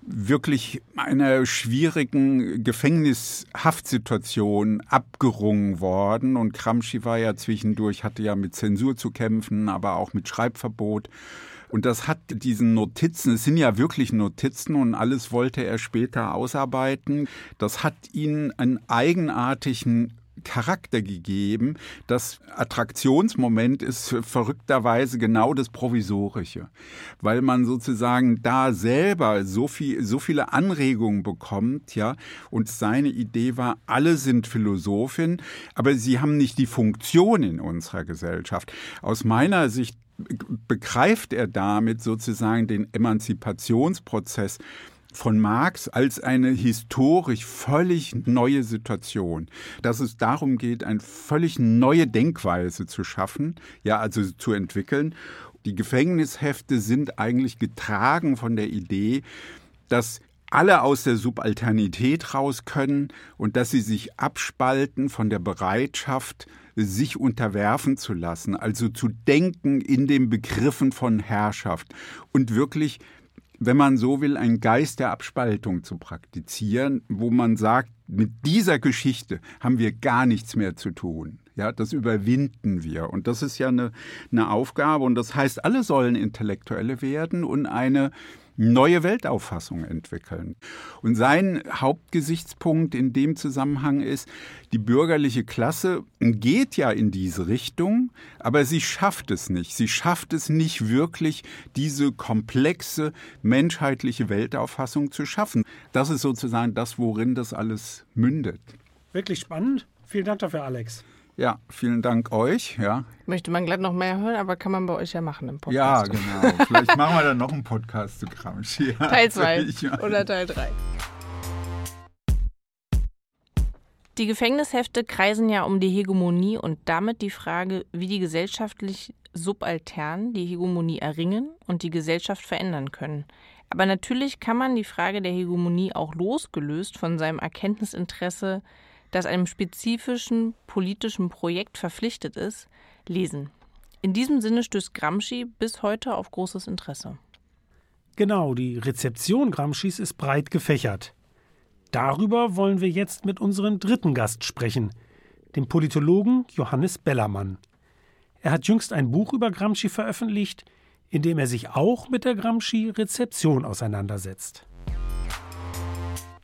wirklich einer schwierigen Gefängnishaftsituation abgerungen worden. Und Gramsci war ja zwischendurch, hatte ja mit Zensur zu kämpfen, aber auch mit Schreibverbot. Und das hat diesen Notizen, es sind ja wirklich Notizen und alles wollte er später ausarbeiten, das hat ihnen einen eigenartigen Charakter gegeben. Das Attraktionsmoment ist verrückterweise genau das Provisorische, weil man sozusagen da selber so viel, so viele Anregungen bekommt, ja. Und seine Idee war, alle sind Philosophin, aber sie haben nicht die Funktion in unserer Gesellschaft. Aus meiner Sicht begreift er damit sozusagen den Emanzipationsprozess von Marx als eine historisch völlig neue Situation, dass es darum geht, eine völlig neue Denkweise zu schaffen, ja, also zu entwickeln. Die Gefängnishefte sind eigentlich getragen von der Idee, dass alle aus der Subalternität raus können und dass sie sich abspalten von der Bereitschaft, sich unterwerfen zu lassen, also zu denken in den Begriffen von Herrschaft und wirklich, wenn man so will, einen Geist der Abspaltung zu praktizieren, wo man sagt, mit dieser Geschichte haben wir gar nichts mehr zu tun. Ja, das überwinden wir. Und das ist ja eine, eine Aufgabe. Und das heißt, alle sollen Intellektuelle werden und eine neue Weltauffassung entwickeln. Und sein Hauptgesichtspunkt in dem Zusammenhang ist, die bürgerliche Klasse geht ja in diese Richtung, aber sie schafft es nicht. Sie schafft es nicht wirklich, diese komplexe menschheitliche Weltauffassung zu schaffen. Das ist sozusagen das, worin das alles mündet. Wirklich spannend. Vielen Dank dafür, Alex. Ja, vielen Dank euch. Ja. Möchte man gleich noch mehr hören, aber kann man bei euch ja machen im Podcast. Ja, genau. Vielleicht machen wir dann noch einen Podcast zu Gramsci. Ja. Teil zwei oder Teil drei. Die Gefängnishefte kreisen ja um die Hegemonie und damit die Frage, wie die gesellschaftlich Subaltern die Hegemonie erringen und die Gesellschaft verändern können. Aber natürlich kann man die Frage der Hegemonie auch losgelöst von seinem Erkenntnisinteresse, das einem spezifischen politischen Projekt verpflichtet ist, lesen. In diesem Sinne stößt Gramsci bis heute auf großes Interesse. Genau, die Rezeption Gramscis ist breit gefächert. Darüber wollen wir jetzt mit unserem dritten Gast sprechen, dem Politologen Johannes Bellermann. Er hat jüngst ein Buch über Gramsci veröffentlicht, in dem er sich auch mit der Gramsci-Rezeption auseinandersetzt.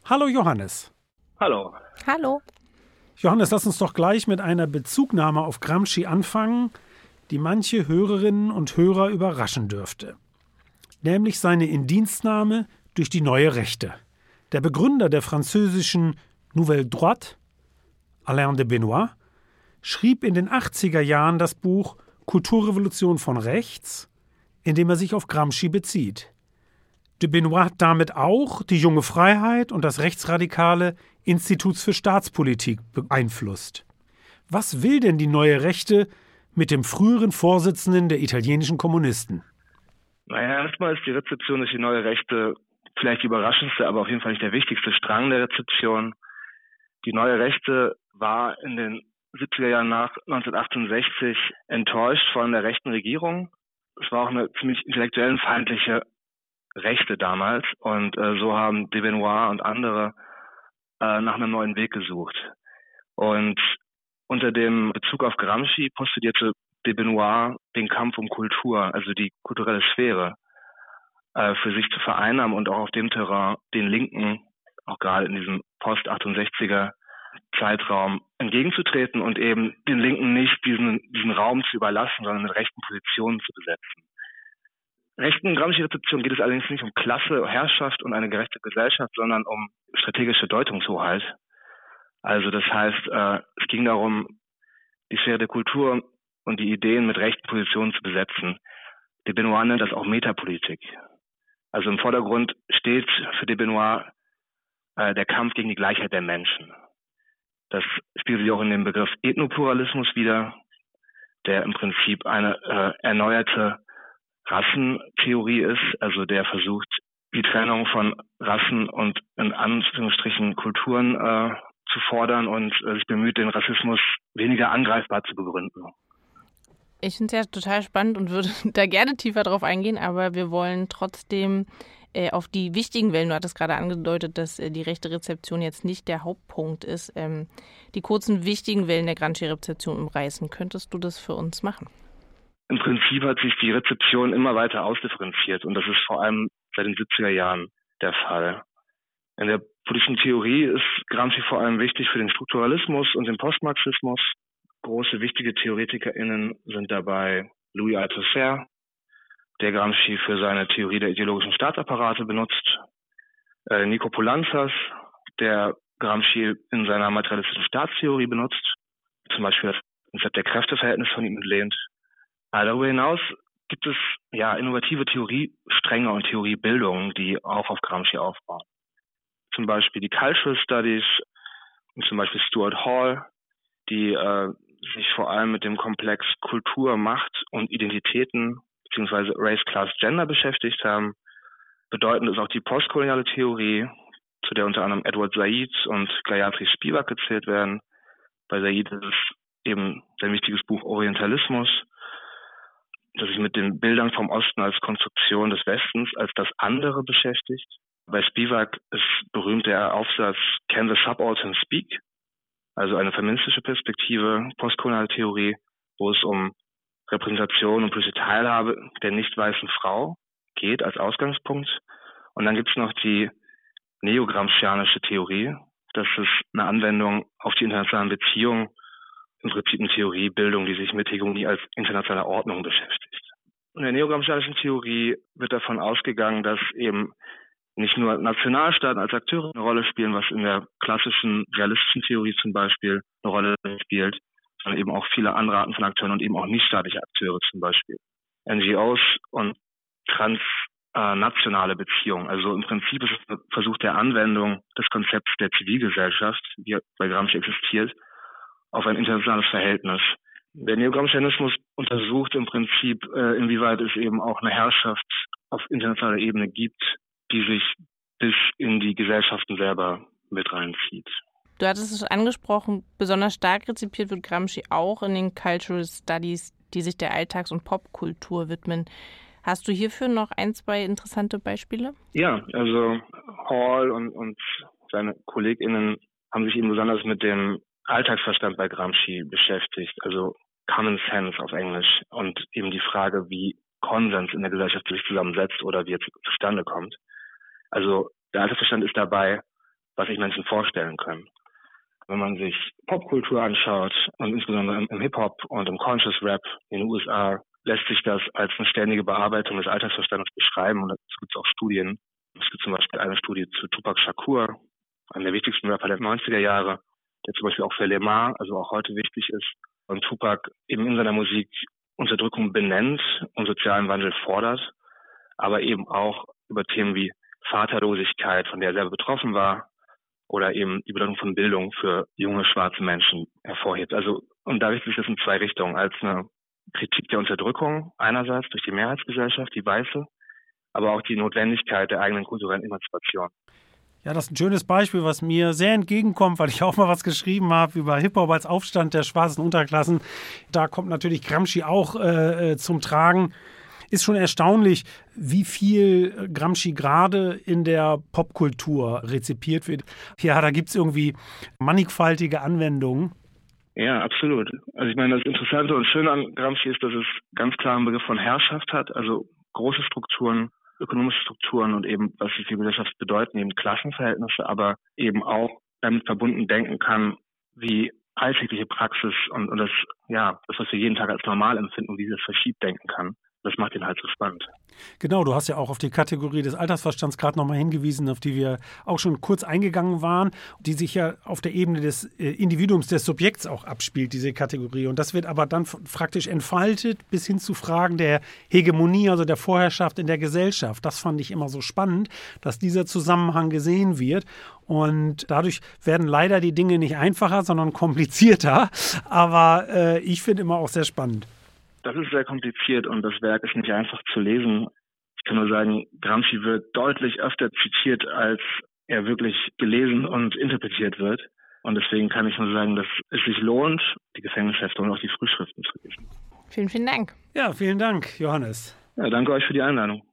Hallo Johannes. Hallo. Hallo. Johannes, lass uns doch gleich mit einer Bezugnahme auf Gramsci anfangen, die manche Hörerinnen und Hörer überraschen dürfte. Nämlich seine Indienstnahme durch die neue Rechte. Der Begründer der französischen Nouvelle Droite, Alain de Benoist, schrieb in den achtziger Jahren das Buch Kulturrevolution von rechts, in dem er sich auf Gramsci bezieht. De Benoist hat damit auch die junge Freiheit und das rechtsradikale Institut für Staatspolitik beeinflusst. Was will denn die neue Rechte mit dem früheren Vorsitzenden der italienischen Kommunisten? Naja, erstmal ist die Rezeption durch die neue Rechte vielleicht die überraschendste, aber auf jeden Fall nicht der wichtigste Strang der Rezeption. Die neue Rechte war in den siebziger Jahren nach neunzehnhundertachtundsechzig enttäuscht von der rechten Regierung. Es war auch eine ziemlich intellektuellenfeindliche Rechte damals und äh, so haben de Benoist und andere äh, nach einem neuen Weg gesucht. Und unter dem Bezug auf Gramsci postulierte de Benoist den Kampf um Kultur, also die kulturelle Sphäre, äh, für sich zu vereinnahmen und auch auf dem Terrain den Linken, auch gerade in diesem Post-achtundsechziger Zeitraum, entgegenzutreten und eben den Linken nicht diesen, diesen Raum zu überlassen, sondern mit rechten Positionen zu besetzen. Rechten Gramsci-Rezeption geht es allerdings nicht um Klasse, Herrschaft und eine gerechte Gesellschaft, sondern um strategische Deutungshoheit. Also das heißt, äh, es ging darum, die Sphäre der Kultur und die Ideen mit rechten Positionen zu besetzen. De Benoist nennt das auch Metapolitik. Also im Vordergrund steht für de Benoist äh, der Kampf gegen die Gleichheit der Menschen. Das spiegelt sich auch in dem Begriff Ethnopuralismus wider, der im Prinzip eine äh, erneuerte Rassentheorie ist, also der versucht, die Trennung von Rassen und in Anführungsstrichen Kulturen äh, zu fordern und äh, sich bemüht, den Rassismus weniger angreifbar zu begründen. Ich finde es ja total spannend und würde da gerne tiefer drauf eingehen, aber wir wollen trotzdem äh, auf die wichtigen Wellen, du hattest gerade angedeutet, dass äh, die rechte Rezeption jetzt nicht der Hauptpunkt ist, ähm, die kurzen wichtigen Wellen der Gramsci-Rezeption umreißen. Könntest du das für uns machen? Im Prinzip hat sich die Rezeption immer weiter ausdifferenziert und das ist vor allem seit den siebziger Jahren der Fall. In der politischen Theorie ist Gramsci vor allem wichtig für den Strukturalismus und den Postmarxismus. Große, wichtige TheoretikerInnen sind dabei Louis Althusser, der Gramsci für seine Theorie der ideologischen Staatsapparate benutzt, äh, Nico Poulantzas, der Gramsci in seiner materialistischen Staatstheorie benutzt, zum Beispiel das Konzept der Kräfteverhältnisse von ihm entlehnt. Aber darüber hinaus gibt es ja innovative Theoriestränge und Theoriebildungen, die auch auf Gramsci aufbauen. Zum Beispiel die Cultural Studies und zum Beispiel Stuart Hall, die äh, sich vor allem mit dem Komplex Kultur, Macht und Identitäten beziehungsweise Race, Class, Gender beschäftigt haben. Bedeutend ist auch die postkoloniale Theorie, zu der unter anderem Edward Said und Gayatri Spivak gezählt werden. Bei Said ist es eben sein wichtiges Buch Orientalismus, das sich mit den Bildern vom Osten als Konstruktion des Westens, als das andere beschäftigt. Bei Spivak ist berühmt der Aufsatz Can the Subaltern Speak?, also eine feministische Perspektive, postkoloniale Theorie, wo es um Repräsentation und politische Teilhabe der nicht weißen Frau geht als Ausgangspunkt. Und dann gibt es noch die neogramscianische Theorie. Das ist eine Anwendung auf die internationalen Beziehungen, im Prinzip eine Theoriebildung, die sich mit Hegemonie als internationaler Ordnung beschäftigt. In der neogramscianischen Theorie wird davon ausgegangen, dass eben nicht nur Nationalstaaten als Akteure eine Rolle spielen, was in der klassischen realistischen Theorie zum Beispiel eine Rolle spielt, sondern eben auch viele andere Arten von Akteuren und eben auch nichtstaatliche Akteure, zum Beispiel N G Os und trans äh, nationale Beziehung. Also im Prinzip ist es ein Versuch der Anwendung des Konzepts der Zivilgesellschaft, wie bei Gramsci existiert, auf ein internationales Verhältnis. Der Neogramscianismus untersucht im Prinzip, äh, inwieweit es eben auch eine Herrschaft auf internationaler Ebene gibt, die sich bis in die Gesellschaften selber mit reinzieht. Du hattest es angesprochen, besonders stark rezipiert wird Gramsci auch in den Cultural Studies, die sich der Alltags- und Popkultur widmen. Hast du hierfür noch ein, zwei interessante Beispiele? Ja, also Hall und, und seine KollegInnen haben sich eben besonders mit dem Alltagsverstand bei Gramsci beschäftigt, also Common Sense auf Englisch, und eben die Frage, wie Konsens in der Gesellschaft sich zusammensetzt oder wie er zustande kommt. Also der Alltagsverstand ist dabei, was sich Menschen vorstellen können. Wenn man sich Popkultur anschaut und insbesondere im, im Hip-Hop und im Conscious Rap in den U S A, lässt sich das als eine ständige Bearbeitung des Alltagsverstandes beschreiben, und dazu gibt es auch Studien. Es gibt zum Beispiel eine Studie zu Tupac Shakur, einem der wichtigsten Rapper der neunziger Jahre, der zum Beispiel auch für Lemar, also auch heute wichtig ist, und Tupac eben in seiner Musik Unterdrückung benennt und sozialen Wandel fordert, aber eben auch über Themen wie Vaterlosigkeit, von der er selber betroffen war, oder eben die Bedeutung von Bildung für junge schwarze Menschen hervorhebt. Also, und da richtet sich das in zwei Richtungen. Als eine Kritik der Unterdrückung einerseits durch die Mehrheitsgesellschaft, die Weiße, aber auch die Notwendigkeit der eigenen kulturellen Emanzipation. Ja, das ist ein schönes Beispiel, was mir sehr entgegenkommt, weil ich auch mal was geschrieben habe über Hip-Hop als Aufstand der schwarzen Unterklassen. Da kommt natürlich Gramsci auch äh, zum Tragen. Ist schon erstaunlich, wie viel Gramsci gerade in der Popkultur rezipiert wird. Ja, da gibt es irgendwie mannigfaltige Anwendungen. Ja, absolut. Also ich meine, das Interessante und Schöne an Gramsci ist, dass es ganz klar einen Begriff von Herrschaft hat, also große Strukturen, ökonomische Strukturen und eben, was sie für die Gesellschaft bedeuten, eben Klassenverhältnisse, aber eben auch damit verbunden denken kann, wie alltägliche Praxis und, und das, ja, das, was wir jeden Tag als normal empfinden, wie sie das verschiebt denken kann. Das macht ihn halt so spannend. Genau, du hast ja auch auf die Kategorie des Alltagsverstands gerade nochmal hingewiesen, auf die wir auch schon kurz eingegangen waren, die sich ja auf der Ebene des Individuums, des Subjekts auch abspielt, diese Kategorie. Und das wird aber dann praktisch entfaltet bis hin zu Fragen der Hegemonie, also der Vorherrschaft in der Gesellschaft. Das fand ich immer so spannend, dass dieser Zusammenhang gesehen wird. Und dadurch werden leider die Dinge nicht einfacher, sondern komplizierter. Aber äh, ich finde immer auch sehr spannend. Das ist sehr kompliziert und das Werk ist nicht einfach zu lesen. Ich kann nur sagen, Gramsci wird deutlich öfter zitiert, als er wirklich gelesen und interpretiert wird. Und deswegen kann ich nur sagen, dass es sich lohnt, die Gefängnishefte und auch die Frühschriften zu lesen. Vielen, vielen Dank. Ja, vielen Dank, Johannes. Ja, danke euch für die Einladung.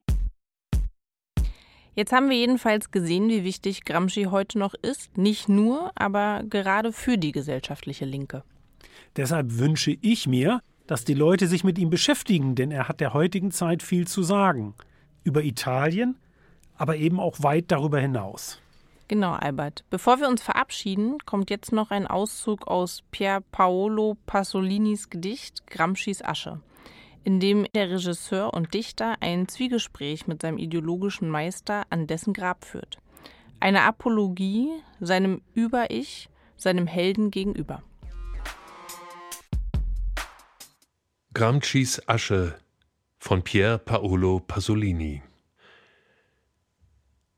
Jetzt haben wir jedenfalls gesehen, wie wichtig Gramsci heute noch ist. Nicht nur, aber gerade für die gesellschaftliche Linke. Deshalb wünsche ich mir, dass die Leute sich mit ihm beschäftigen, denn er hat der heutigen Zeit viel zu sagen. Über Italien, aber eben auch weit darüber hinaus. Genau, Albert. Bevor wir uns verabschieden, kommt jetzt noch ein Auszug aus Pier Paolo Pasolinis Gedicht Gramscis Asche, in dem der Regisseur und Dichter ein Zwiegespräch mit seinem ideologischen Meister an dessen Grab führt. Eine Apologie seinem Über-Ich, seinem Helden gegenüber. Gramscis Asche von Pier Paolo Pasolini.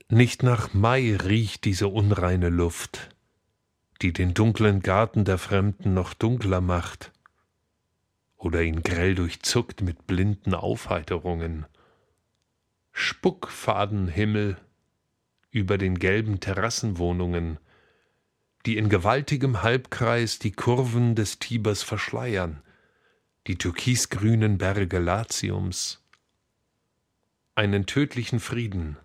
Nicht nach Mai riecht diese unreine Luft, die den dunklen Garten der Fremden noch dunkler macht oder ihn grell durchzuckt mit blinden Aufheiterungen. Spuckfadenhimmel über den gelben Terrassenwohnungen, die in gewaltigem Halbkreis die Kurven des Tibers verschleiern, die türkisgrünen Berge Latiums, einen tödlichen Frieden,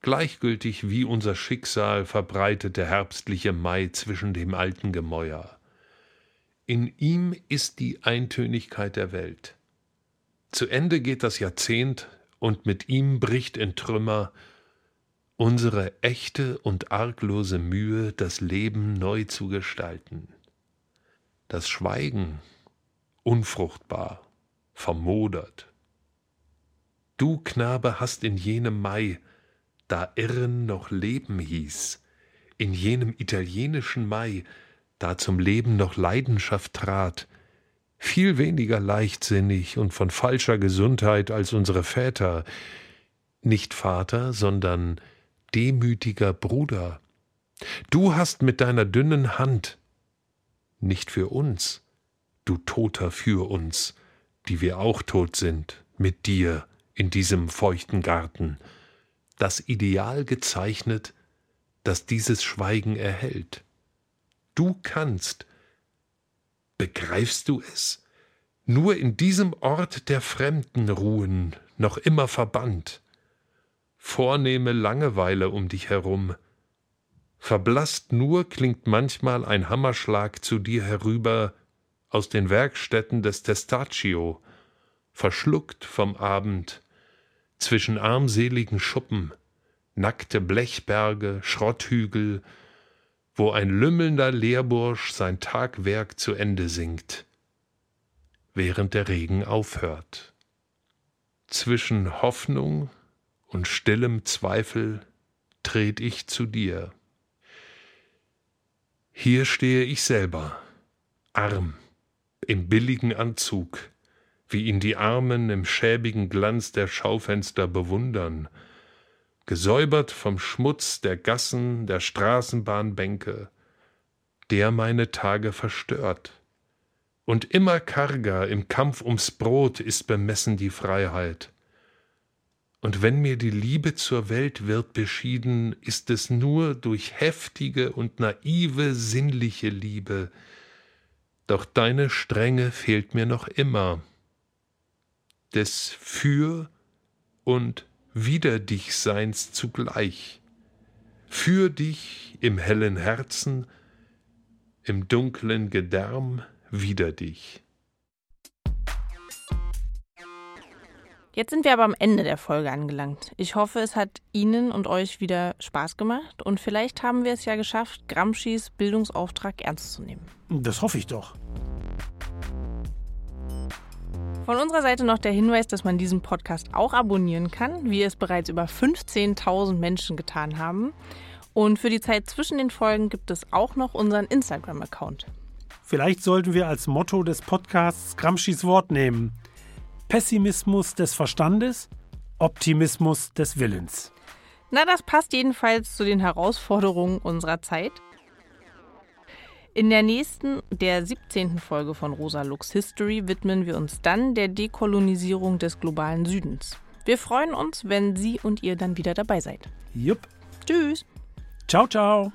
gleichgültig wie unser Schicksal verbreitet der herbstliche Mai zwischen dem alten Gemäuer. In ihm ist die Eintönigkeit der Welt. Zu Ende geht das Jahrzehnt und mit ihm bricht in Trümmer unsere echte und arglose Mühe, das Leben neu zu gestalten. Das Schweigen unfruchtbar, vermodert. Du, Knabe, hast in jenem Mai, da Irren noch Leben hieß, in jenem italienischen Mai, da zum Leben noch Leidenschaft trat, viel weniger leichtsinnig und von falscher Gesundheit als unsere Väter, nicht Vater, sondern demütiger Bruder. Du hast mit deiner dünnen Hand, nicht für uns, du Toter für uns, die wir auch tot sind, mit dir in diesem feuchten Garten, das Ideal gezeichnet, das dieses Schweigen erhält. Du kannst, begreifst du es, nur in diesem Ort der Fremden ruhen, noch immer verbannt. Vornehme Langeweile um dich herum. Verblasst nur klingt manchmal ein Hammerschlag zu dir herüber aus den Werkstätten des Testaccio, verschluckt vom Abend, zwischen armseligen Schuppen, nackte Blechberge, Schrotthügel, wo ein lümmelnder Lehrbursch sein Tagwerk zu Ende singt, während der Regen aufhört. Zwischen Hoffnung und stillem Zweifel tret ich zu dir. Hier stehe ich selber, arm, im billigen Anzug, wie ihn die Armen im schäbigen Glanz der Schaufenster bewundern, gesäubert vom Schmutz der Gassen, der Straßenbahnbänke, der meine Tage verstört. Und immer karger im Kampf ums Brot ist bemessen die Freiheit. Und wenn mir die Liebe zur Welt wird beschieden, ist es nur durch heftige und naive sinnliche Liebe. Doch deine Strenge fehlt mir noch immer. Des Für- und Wider dich Seins zugleich. Für dich im hellen Herzen, im dunklen Gedärm wider dich. Jetzt sind wir aber am Ende der Folge angelangt. Ich hoffe, es hat Ihnen und euch wieder Spaß gemacht und vielleicht haben wir es ja geschafft, Gramscis Bildungsauftrag ernst zu nehmen. Das hoffe ich doch. Von unserer Seite noch der Hinweis, dass man diesen Podcast auch abonnieren kann, wie es bereits über fünfzehntausend Menschen getan haben. Und für die Zeit zwischen den Folgen gibt es auch noch unseren Instagram-Account. Vielleicht sollten wir als Motto des Podcasts Gramscis Wort nehmen. Pessimismus des Verstandes, Optimismus des Willens. Na, das passt jedenfalls zu den Herausforderungen unserer Zeit. In der nächsten, der siebzehnten Folge von Rosa Lux History widmen wir uns dann der Dekolonisierung des globalen Südens. Wir freuen uns, wenn Sie und ihr dann wieder dabei seid. Jupp. Tschüss. Ciao, ciao.